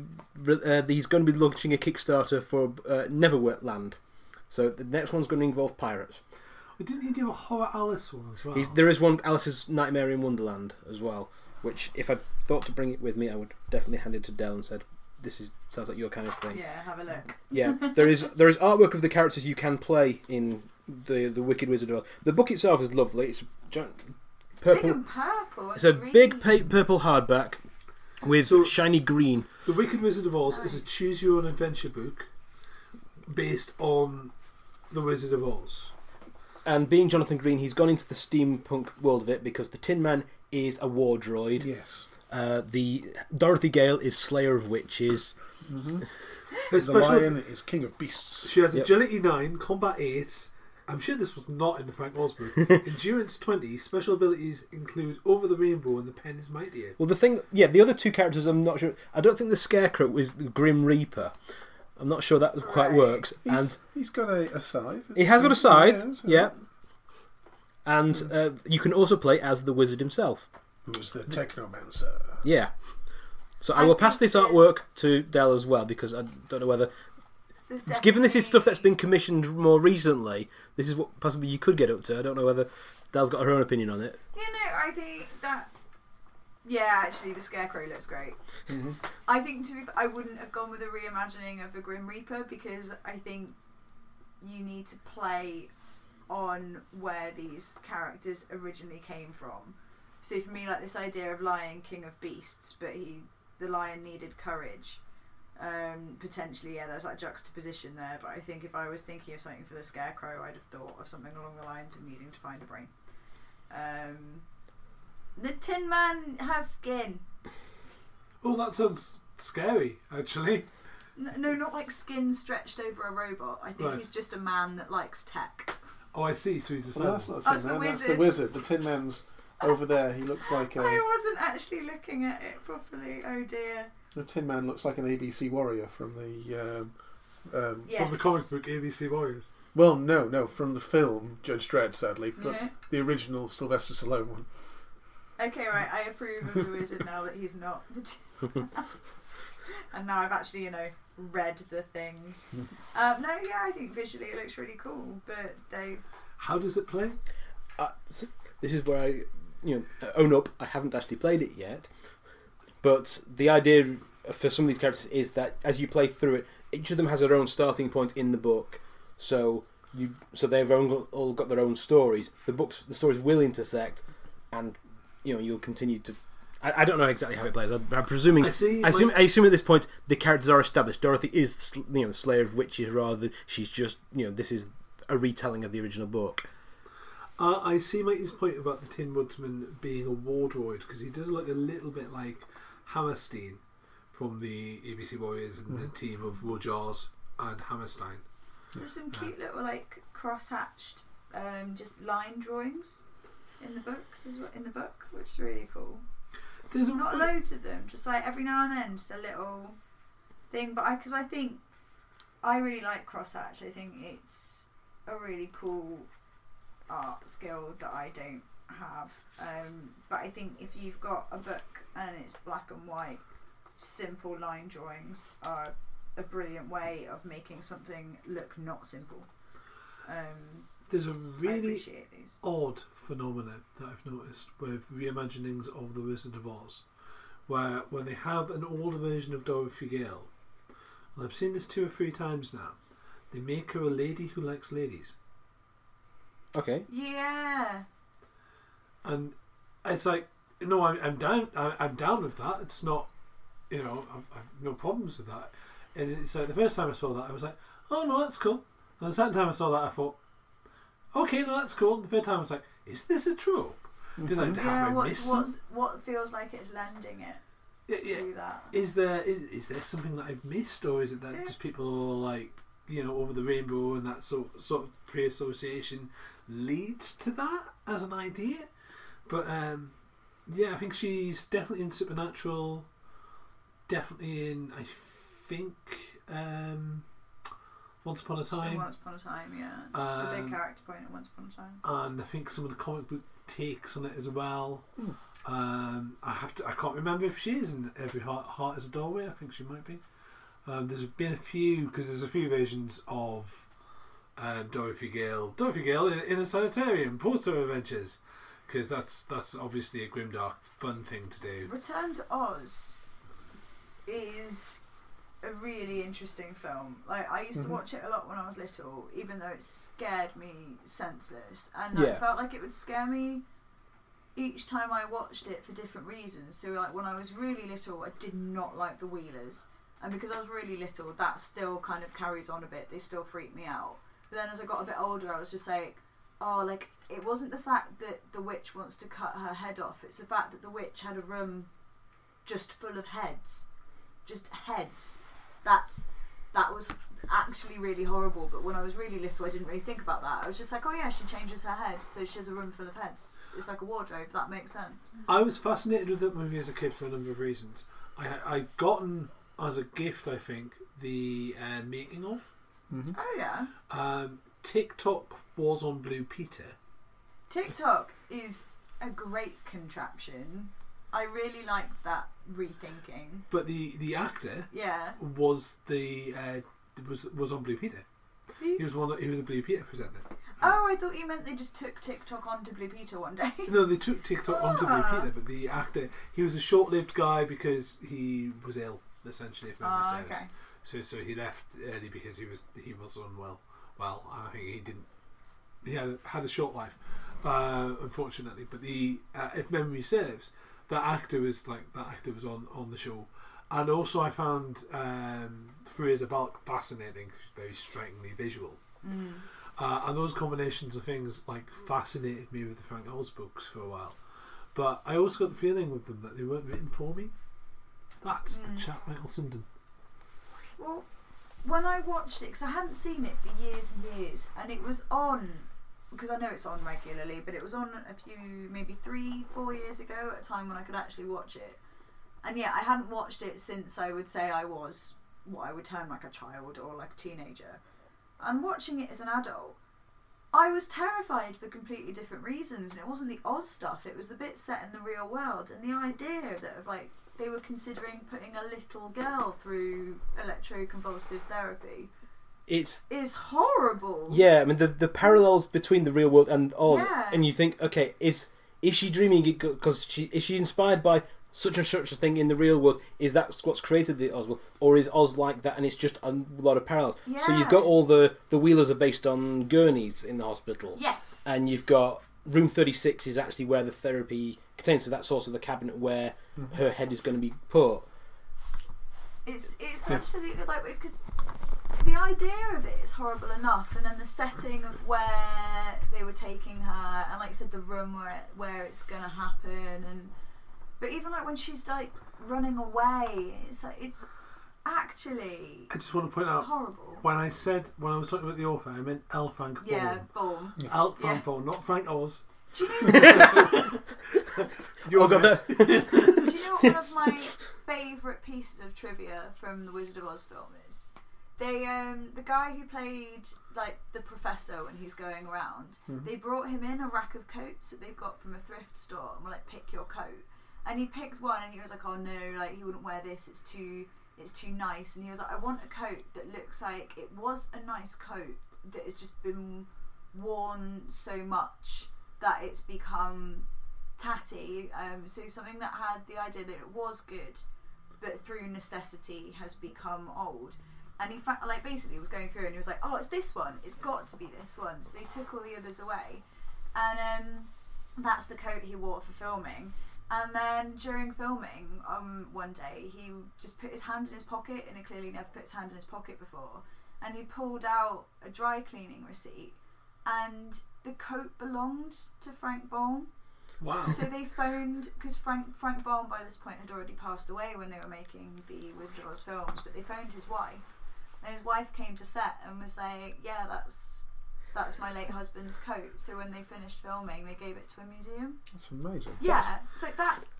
uh, he's going to be launching a Kickstarter for uh, Neverland. So the next one's going to involve pirates. But didn't he do a horror Alice one as well? He's, there is one, Alice's Nightmare in Wonderland as well, which if I thought to bring it with me, I would definitely hand it to Del and said, "This is sounds like your kind of thing." Yeah, have a look. Yeah, there is there is artwork of the characters you can play in the the Wicked Wizard of Oz. The book itself is lovely. It's giant, purple. Big and purple. It's, it's a green. big pa- purple hardback with so, shiny green. The Wicked Wizard of Oz is a choose your own adventure book based on The Wizard of Oz. And being Jonathan Green, he's gone into the steampunk world of it because the Tin Man is a war droid. Yes. Uh, the Dorothy Gale is Slayer of Witches. Mm-hmm. The lion is king of beasts. She has yep. agility nine, combat eight. I'm sure this was not in the Frank Oz book. Endurance twenty. Special abilities include Over the Rainbow and The Pen is Mightier. Well, the thing, yeah, the other two characters, I'm not sure. I don't think the Scarecrow is the Grim Reaper. I'm not sure that right. quite works. He's, and he's got a, a scythe. He has got a scythe. Yeah. So yeah. And uh, you can also play as the wizard himself, who's the technomancer. Yeah. So I, I will pass this artwork to Del as well, because I don't know whether. It's given this is stuff that's been commissioned more recently, this is what possibly you could get up to. I don't know whether Dal's got her own opinion on it. Yeah, no, I think that... Yeah, actually, the Scarecrow looks great. Mm-hmm. I think, to be I wouldn't have gone with a reimagining of the Grim Reaper, because I think you need to play on where these characters originally came from. So for me, like this idea of Lion, King of Beasts, but he the Lion needed courage... Um, potentially, yeah, there's that juxtaposition there, but I think if I was thinking of something for the Scarecrow, I'd have thought of something along the lines of needing to find a brain. Um, the Tin Man has skin. Oh, that sounds scary, actually. No, no, not like skin stretched over a robot. I think right. he's just a man that likes tech. Oh, I see, so he's a well, that's not a Tin that's Man, the that's the wizard. The Tin Man's over there, he looks like a... I wasn't actually looking at it properly, oh dear. The Tin Man looks like an A B C warrior from the um, um, yes. from the comic book A B C Warriors. Well, no, no, from the film Judge Dredd, sadly, but yeah. the original Sylvester Stallone one. Okay, right, I approve of the wizard now that he's not the Tin Man. And now I've actually, you know, read the things. Um, no, yeah, I think visually it looks really cool, but they've... How does it play? Uh, so this is where I, you know, own up. I haven't actually played it yet. But the idea for some of these characters is that as you play through it, each of them has their own starting point in the book. So you, so they've all got their own stories. The books, the stories will intersect, and you know you'll continue to. I, I don't know exactly how it plays. I'm, I'm presuming. I see. I assume, I assume at this point the characters are established. Dorothy is, you know, the Slayer of Witches, rather than she's just, you know, this is a retelling of the original book. Uh, I see Matey's point about the Tin Woodsman being a war droid, because he does look a little bit like Hammerstein from the A B C Warriors and mm. the team of Rojars and Hammerstein. There's some cute little like cross-hatched um, just line drawings in the books as well, in the book, which is really cool. There's not a... loads of them, just like every now and then just a little thing, but I because I think I really like cross-hatch. I think it's a really cool art skill that I don't have, um, but I think if you've got a book and it's black and white, simple line drawings are a brilliant way of making something look not simple. Um, there's a really odd phenomenon that I've noticed with reimaginings of The Wizard of Oz, where when they have an older version of Dorothy Gale, and I've seen this two or three times now, they make her a lady who likes ladies. Okay. Yeah. And it's like, no, I'm, I'm down. I'm down with that. It's not, you know, I've, I've no problems with that. And it's like the first time I saw that, I was like, oh no, that's cool. And the second time I saw that, I thought, okay, no, that's cool. And the third time I was like, is this a trope? Did I yeah, what's, what's, what feels like it's lending it yeah, to yeah. that? Is there is, is there something that I've missed, or is it that yeah. just people are like, you know, Over the Rainbow and that sort sort of pre-association leads to that as an idea? But um, yeah, I think she's definitely in Supernatural, definitely in, I think, um, Once Upon a Time. So Once Upon a Time, yeah. Um, it's a big character point in Once Upon a Time. And I think some of the comic book takes on it as well. Mm. Um, I have to. I can't remember if she is in Every Heart, Heart is a Doorway. I think she might be. Um, there's been a few, because there's a few versions of um, Dorothy Gale. Dorothy Gale in, in a sanitarium, post her adventures. Because that's that's obviously a grimdark fun thing to do. Return to Oz is a really interesting film. Like I used mm-hmm. to watch it a lot when I was little, even though it scared me senseless, and yeah. I felt like it would scare me each time I watched it for different reasons. So like when I was really little, I did not like the Wheelers, and because I was really little, that still kind of carries on a bit. They still freak me out. But then as I got a bit older, I was just like, oh, like. It wasn't the fact that the witch wants to cut her head off. It's the fact that the witch had a room just full of heads. Just heads. that's that was actually really horrible, but when I was really little I didn't really think about that. I was just like, oh yeah, she changes her head, so she has a room full of heads. It's like a wardrobe. That makes sense. I was fascinated with that movie as a kid for a number of reasons. I I'd gotten as a gift, I think, the uh, making of. Mm-hmm. Oh yeah. Um, TikTok was on Blue Peter. TikTok is a great contraption. I really liked that rethinking. But the, the actor, yeah, was the uh, was was on Blue Peter. The... He was one. Of, he was a Blue Peter presenter. Oh, I thought you meant they just took TikTok onto Blue Peter one day. No, they took TikTok onto Blue Peter, but the actor, he was a short-lived guy because he was ill, essentially, if memory serves. Oh, okay. So so he left early because he was he was unwell. Well, I think he didn't. He had, had a short life, uh, unfortunately. But the uh, if memory serves, that actor was like that actor was on, on the show, and also I found um, Fraser Balk fascinating, very strikingly visual. Mm. Uh, and those combinations of things like fascinated me with the Frank Oz books for a while, but I also got the feeling with them that they weren't written for me. That's mm. the chap Michael Sundon. Well, when I watched it, because I hadn't seen it for years and years, and it was on, because I know it's on regularly, but it was on a few, maybe three, four years ago at a time when I could actually watch it, and yeah, I hadn't watched it since I would say I was what I would term like a child or like a teenager. And watching it as an adult, I was terrified for completely different reasons. And it wasn't the Oz stuff, it was the bit set in the real world, and the idea that of like they were considering putting a little girl through electroconvulsive therapy it's is horrible. Yeah, I mean the the parallels between the real world and Oz, yeah. And you think, okay, is is she dreaming it because she is she inspired by such and such a thing in the real world? Is that what's created the Oz world, or is Oz like that and it's just a lot of parallels? Yeah. So you've got all the the wheelers are based on gurneys in the hospital. Yes. And you've got room thirty-six is actually where the therapy contains, so that's also the cabinet where mm. her head is going to be put. It's it's yes. absolutely like it could, the idea of it is horrible enough, and then the setting of where they were taking her, and like I said, the room where it, where it's going to happen, and. But even like when she's like running away, it's like, it's actually. I just want to point out horrible. When I said when I was talking about the author, I meant L. Frank Baum. Yeah, Baum. L. Frank Baum, not Frank Oz. Do you know? You all got that. Do you know what one of my favourite pieces of trivia from the Wizard of Oz film is? They um the guy who played like the professor when he's going around, mm-hmm. they brought him in a rack of coats that they've got from a thrift store and were like, pick your coat. And he picked one, and he was like, "Oh no, like he wouldn't wear this. It's too, it's too nice." And he was like, "I want a coat that looks like it was a nice coat that has just been worn so much that it's become tatty. Um, so something that had the idea that it was good, but through necessity has become old." And in fact, like basically, he was going through, and he was like, "Oh, it's this one. It's got to be this one." So they took all the others away, and um, that's the coat he wore for filming. And then during filming, um, one day, he just put his hand in his pocket, and he clearly never put his hand in his pocket before, and he pulled out a dry cleaning receipt, and the coat belonged to Frank Baum. Wow. So they phoned, because Frank, Frank Baum by this point had already passed away when they were making the Wizard of Oz films, but they phoned his wife, and his wife came to set and was like, yeah, that's... that's my late husband's coat. So when they finished filming, they gave it to a museum. That's amazing. Yeah, that's... so that's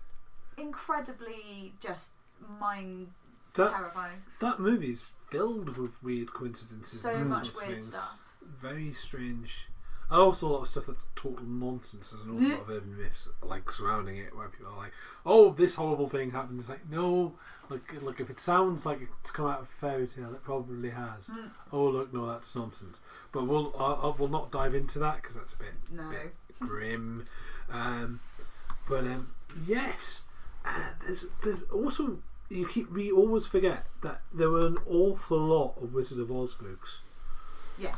incredibly just mind that, terrifying. That movie's filled with weird coincidences. So and much weird things. Stuff. Very strange, and also a lot of stuff that's total nonsense. There's an awful lot of urban myths like surrounding it, where people are like, "Oh, this horrible thing happened." It's like, no, look, look. If it sounds like it's come out of a fairy tale, it probably has. Mm. Oh, look, no, that's nonsense. But we'll uh, we'll not dive into that because that's a bit, no. bit grim. Um, but um, yes, uh, there's there's also you keep we always forget that there were an awful lot of Wizard of Oz books. Yeah.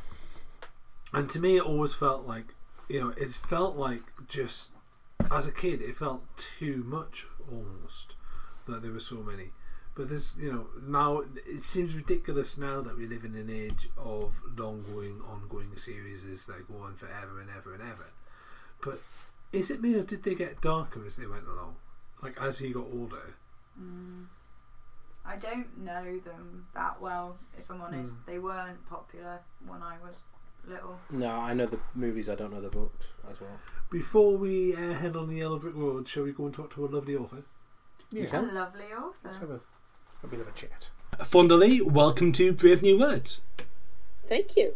And to me, it always felt like you know it felt like just as a kid, it felt too much almost that there were so many. But there's, you know, now it seems ridiculous now that we live in an age of long-going, ongoing series that go on forever and ever and ever. But is it me, or did they get darker as they went along, like as he got older? Mm. I don't know them that well, if I'm honest. Mm. They weren't popular when I was little. No, I know the movies, I don't know the books as well. Before we uh, head on the Yellow Brick Road, shall we go and talk to a lovely author? Yeah, yeah. A lovely author. Let's have a, a bit of a chat. Fonda-Lee, welcome to Brave New Words. Thank you.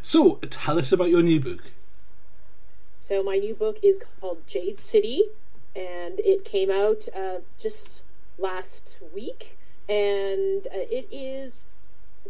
So, tell us about your new book. So, my new book is called Jade City, and it came out uh, just last week. And uh, it is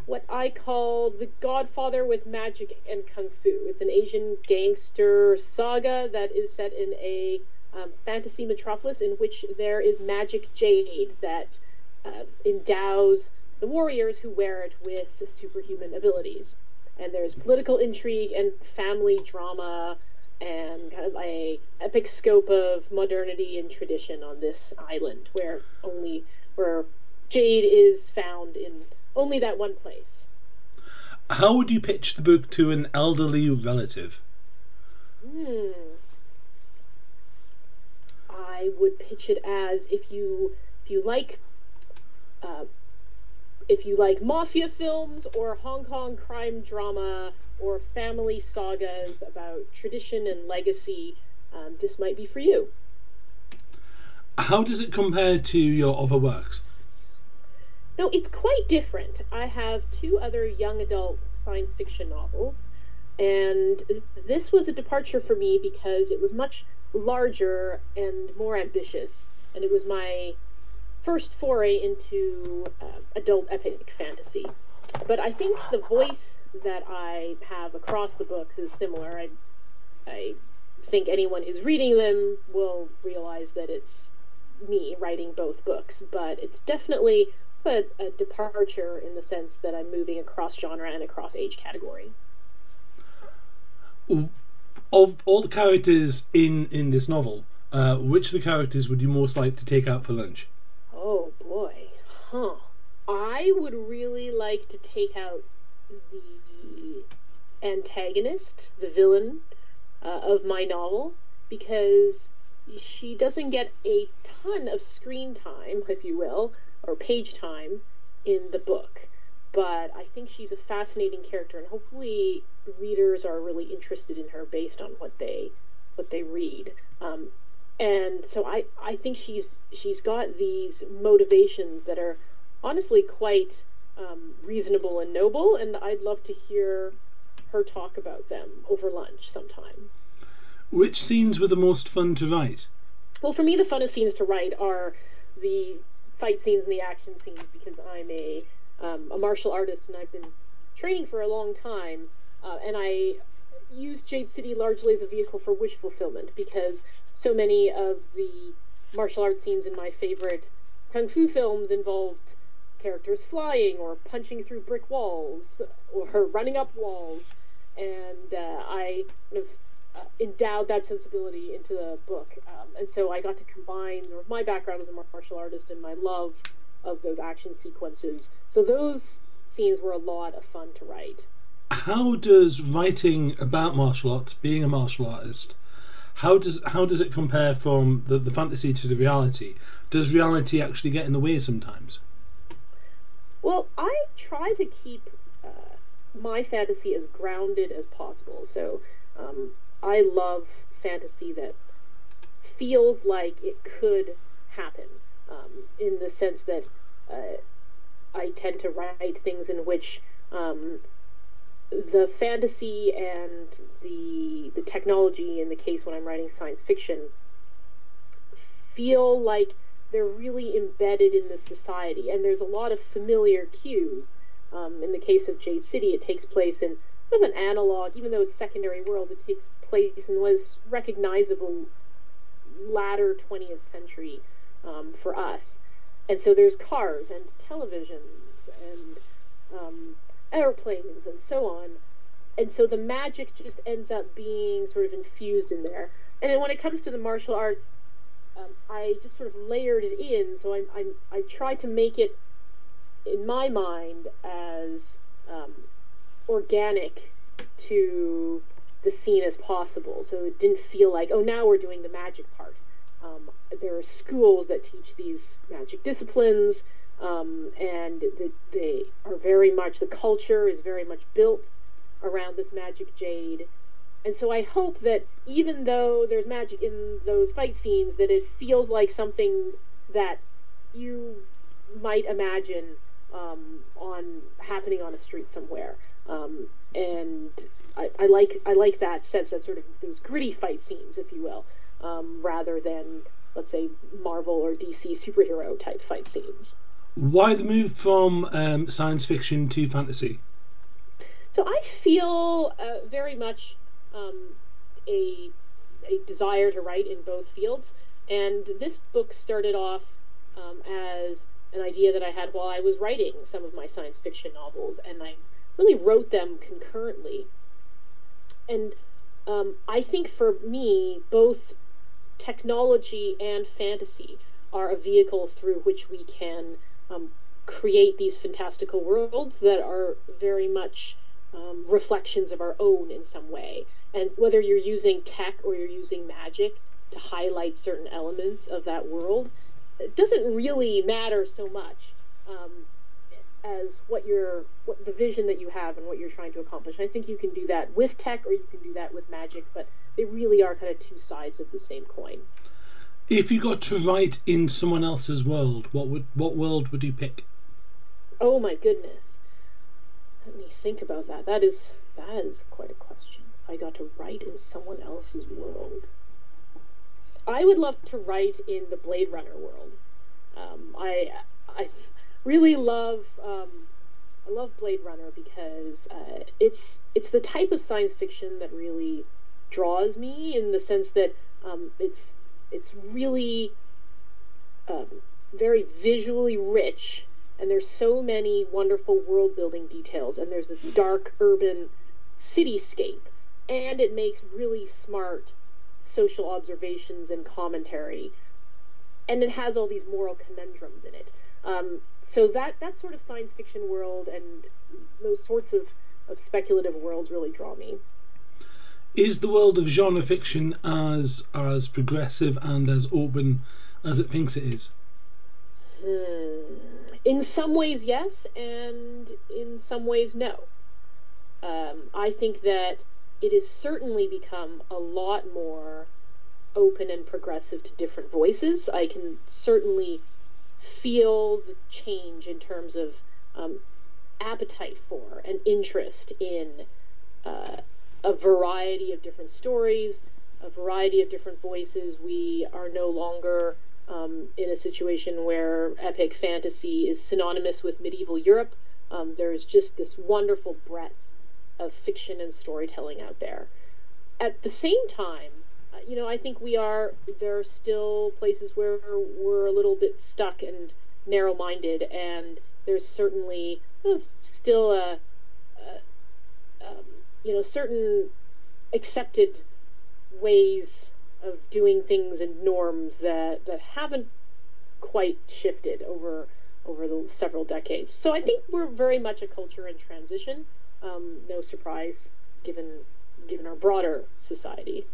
what I call the Godfather with magic and kung fu. It's an Asian gangster saga that is set in a um, fantasy metropolis in which there is magic jade that uh, endows the warriors who wear it with superhuman abilities. And there's political intrigue and family drama and kind of a epic scope of modernity and tradition on this island where only where jade is found in only that one place. How would you pitch the book to an elderly relative? Hmm. I would pitch it as if you if you like uh, if you like mafia films or Hong Kong crime drama or family sagas about tradition and legacy, um, this might be for you. How does it compare to your other works? No, it's quite different. I have two other young adult science fiction novels, and this was a departure for me because it was much larger and more ambitious, and it was my first foray into uh, adult epic fantasy. But I think the voice that I have across the books is similar. I, I think anyone who's reading them will realize that it's me writing both books, but it's definitely a, a departure in the sense that I'm moving across genre and across age category. Of all the characters in, in this novel, uh, which of the characters would you most like to take out for lunch? Oh boy. Huh. I would really like to take out the antagonist, the villain uh, of my novel, because she doesn't get a ton of screen time, if you will, or page time in the book, but I think she's a fascinating character, and hopefully readers are really interested in her based on what they what they read. Um, and so I, I think she's she's got these motivations that are honestly quite um, reasonable and noble, and I'd love to hear her talk about them over lunch sometime. Which scenes were the most fun to write? Well, for me, the funnest scenes to write are the fight scenes and the action scenes, because I'm a um, a martial artist and I've been training for a long time, uh, and I use Jade City largely as a vehicle for wish fulfillment, because so many of the martial arts scenes in my favorite kung fu films involved characters flying or punching through brick walls or running up walls, and uh, I kind of Uh, endowed that sensibility into the book, um, and so I got to combine my background as a martial artist and my love of those action sequences. So those scenes were a lot of fun to write. How does writing about martial arts, being a martial artist, how does how does it compare from the, the fantasy to the reality? Does reality actually get in the way sometimes? Well, I try to keep uh, my fantasy as grounded as possible. So um, I love fantasy that feels like it could happen, um, in the sense that uh, I tend to write things in which um, the fantasy and the the technology, in the case when I'm writing science fiction, feel like they're really embedded in the society, and there's a lot of familiar cues. Um, in the case of Jade City, it takes place in of an analog, even though it's secondary world, it takes place in what is recognizable latter twentieth century um, for us. And so there's cars and televisions and um, airplanes and so on. And so the magic just ends up being sort of infused in there. And then when it comes to the martial arts, um, I just sort of layered it in. So I, I, I tried to make it, in my mind, as Um, organic to the scene as possible, so it didn't feel like, oh, now we're doing the magic part. Um, there are schools that teach these magic disciplines, um, and the, they are very much, the culture is very much built around this magic jade. And so I hope that even though there's magic in those fight scenes, that it feels like something that you might imagine um, on happening on a street somewhere. Um, and I, I like I like that sense, that sort of those gritty fight scenes, if you will, um, rather than, let's say, Marvel or D C superhero type fight scenes. Why the move from um, science fiction to fantasy? So I feel uh, very much um, a, a desire to write in both fields. And this book started off um, as an idea that I had while I was writing some of my science fiction novels, and I really wrote them concurrently. And um, I think for me, both technology and fantasy are a vehicle through which we can um, create these fantastical worlds that are very much um, reflections of our own in some way. And whether you're using tech or you're using magic to highlight certain elements of that world, it doesn't really matter so much um, as what your what the vision that you have and what you're trying to accomplish. And I think you can do that with tech or you can do that with magic, but they really are kind of two sides of the same coin. If you got to write in someone else's world, what would what world would you pick? Oh my goodness. Let me think about that. That is that is quite a question. If I got to write in someone else's world, I would love to write in the Blade Runner world. Um, I I really love um, I love Blade Runner because uh, it's it's the type of science fiction that really draws me, in the sense that um, it's it's really um, very visually rich. And there's so many wonderful world-building details, and there's this dark urban cityscape, and it makes really smart social observations and commentary, and it has all these moral conundrums in it. Um, so that that sort of science fiction world and those sorts of, of speculative worlds really draw me. Is the world of genre fiction as as progressive and as open as it thinks it is? Hmm. In some ways, yes, and in some ways, no. Um, I think that it has certainly become a lot more open and progressive to different voices. I can certainly feel the change in terms of um, appetite for and interest in uh, a variety of different stories, a variety of different voices. We are no longer Um, in a situation where epic fantasy is synonymous with medieval Europe. Um, there's just this wonderful breadth of fiction and storytelling out there. At the same time, uh, you know, I think we are, there are still places where we're a little bit stuck and narrow-minded, and there's certainly uh, still a, a um, you know, certain accepted ways of doing things and norms that, that haven't quite shifted over over the several decades. So I think we're very much a culture in transition. Um, no surprise, given given our broader society.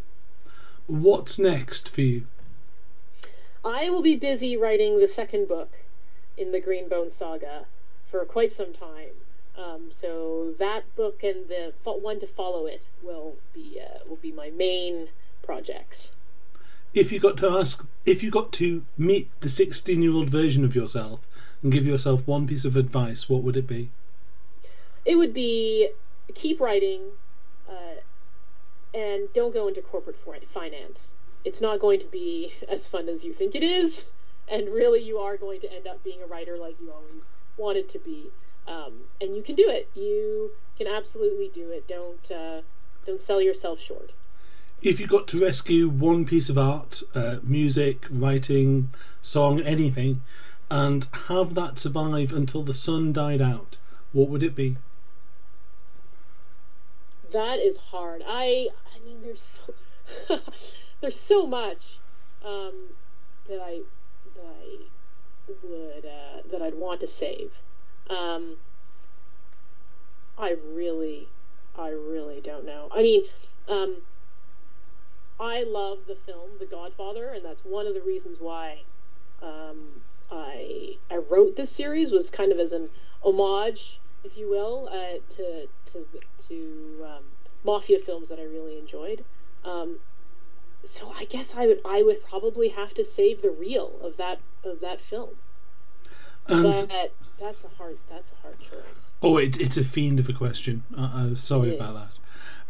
What's next for you? I will be busy writing the second book in the Greenbone Saga for quite some time. Um, so that book and the one to follow it will be uh, will be my main projects. If you got to ask, if you got to meet the sixteen-year-old version of yourself and give yourself one piece of advice, what would it be? It would be keep writing, uh, and don't go into corporate finance. It's not going to be as fun as you think it is, and really you are going to end up being a writer like you always wanted to be. Um, and you can do it. You can absolutely do it. Don't uh, don't sell yourself short. If you got to rescue one piece of art, uh, music, writing, song, anything, and have that survive until the sun died out, what would it be? That is hard. I, I mean, there's so there's so much um, that I that I would uh, that I'd want to save. Um, I really, I really don't know. I mean. Um, I love the film The Godfather, and that's one of the reasons why um, I I wrote this series was kind of as an homage, if you will, uh, to to to um, mafia films that I really enjoyed. Um, so I guess I would I would probably have to save the reel of that of that film. Um, but that's a hard that's a hard choice. Oh, it, it's a fiend of a question. Uh, uh, sorry about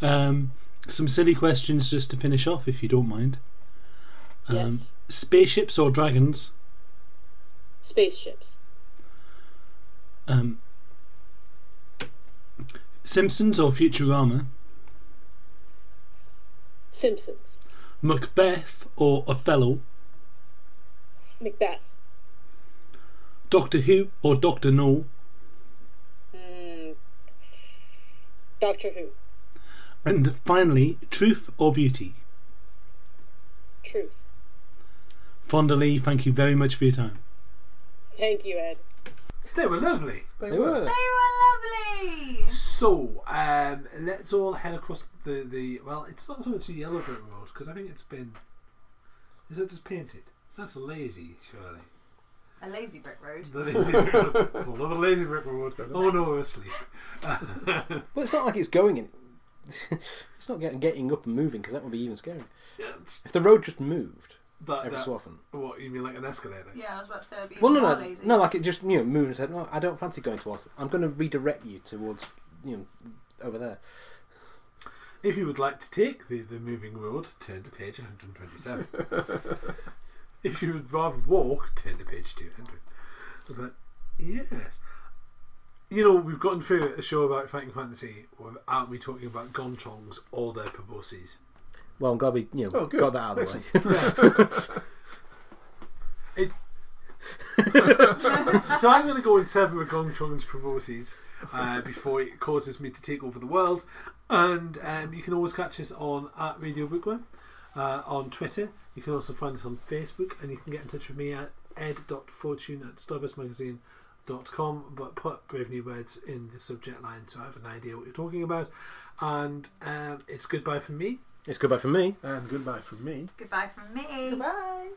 that. Um, some silly questions just to finish off, if you don't mind. Um, yes. Spaceships or dragons? Spaceships. Um, Simpsons or Futurama? Simpsons. Macbeth or Othello? Macbeth. Doctor Who or Doctor No? Mm, Doctor Who. And finally, truth or beauty? Truth. Fonda Lee, thank you very much for your time. Thank you, Ed. They were lovely. They, they were. were. They were lovely. So, um, let's all head across the, the well, it's not so much a yellow brick road, because I think it's been, is it just painted? That's lazy, surely. A lazy brick road. The lazy brick road. Another lazy brick road. Oh no, we're asleep. Well, it's not like it's going in. It's not getting getting up and moving, because that would be even scary. Yeah, if the road just moved that, every that, so often. What you mean, like an escalator? Yeah, I was about to say. It'd be well, no, no, lazy. no, like it just you know moved and said, no, I don't fancy going towards. I'm going to redirect you towards you know over there. If you would like to take the, the moving road, turn to page one hundred twenty-seven. If you would rather walk, turn to page two hundred. But yes, you know we've gotten through a show about Fighting Fantasy without me talking about gonchongs or their proboscis. Well, I'm glad we you know oh, got that out of the way. it... So I'm going to go and sever a gonchong's proboscis uh, before it causes me to take over the world. And um, you can always catch us on at Radio Bookworm uh, on Twitter. You can also find us on Facebook, and you can get in touch with me at ed.fortune at starburst magazine dot com, but put Brave New Words in the subject line so I have an idea what you're talking about. And um, it's goodbye from me. It's goodbye from me. And goodbye from me. Goodbye from me. Goodbye.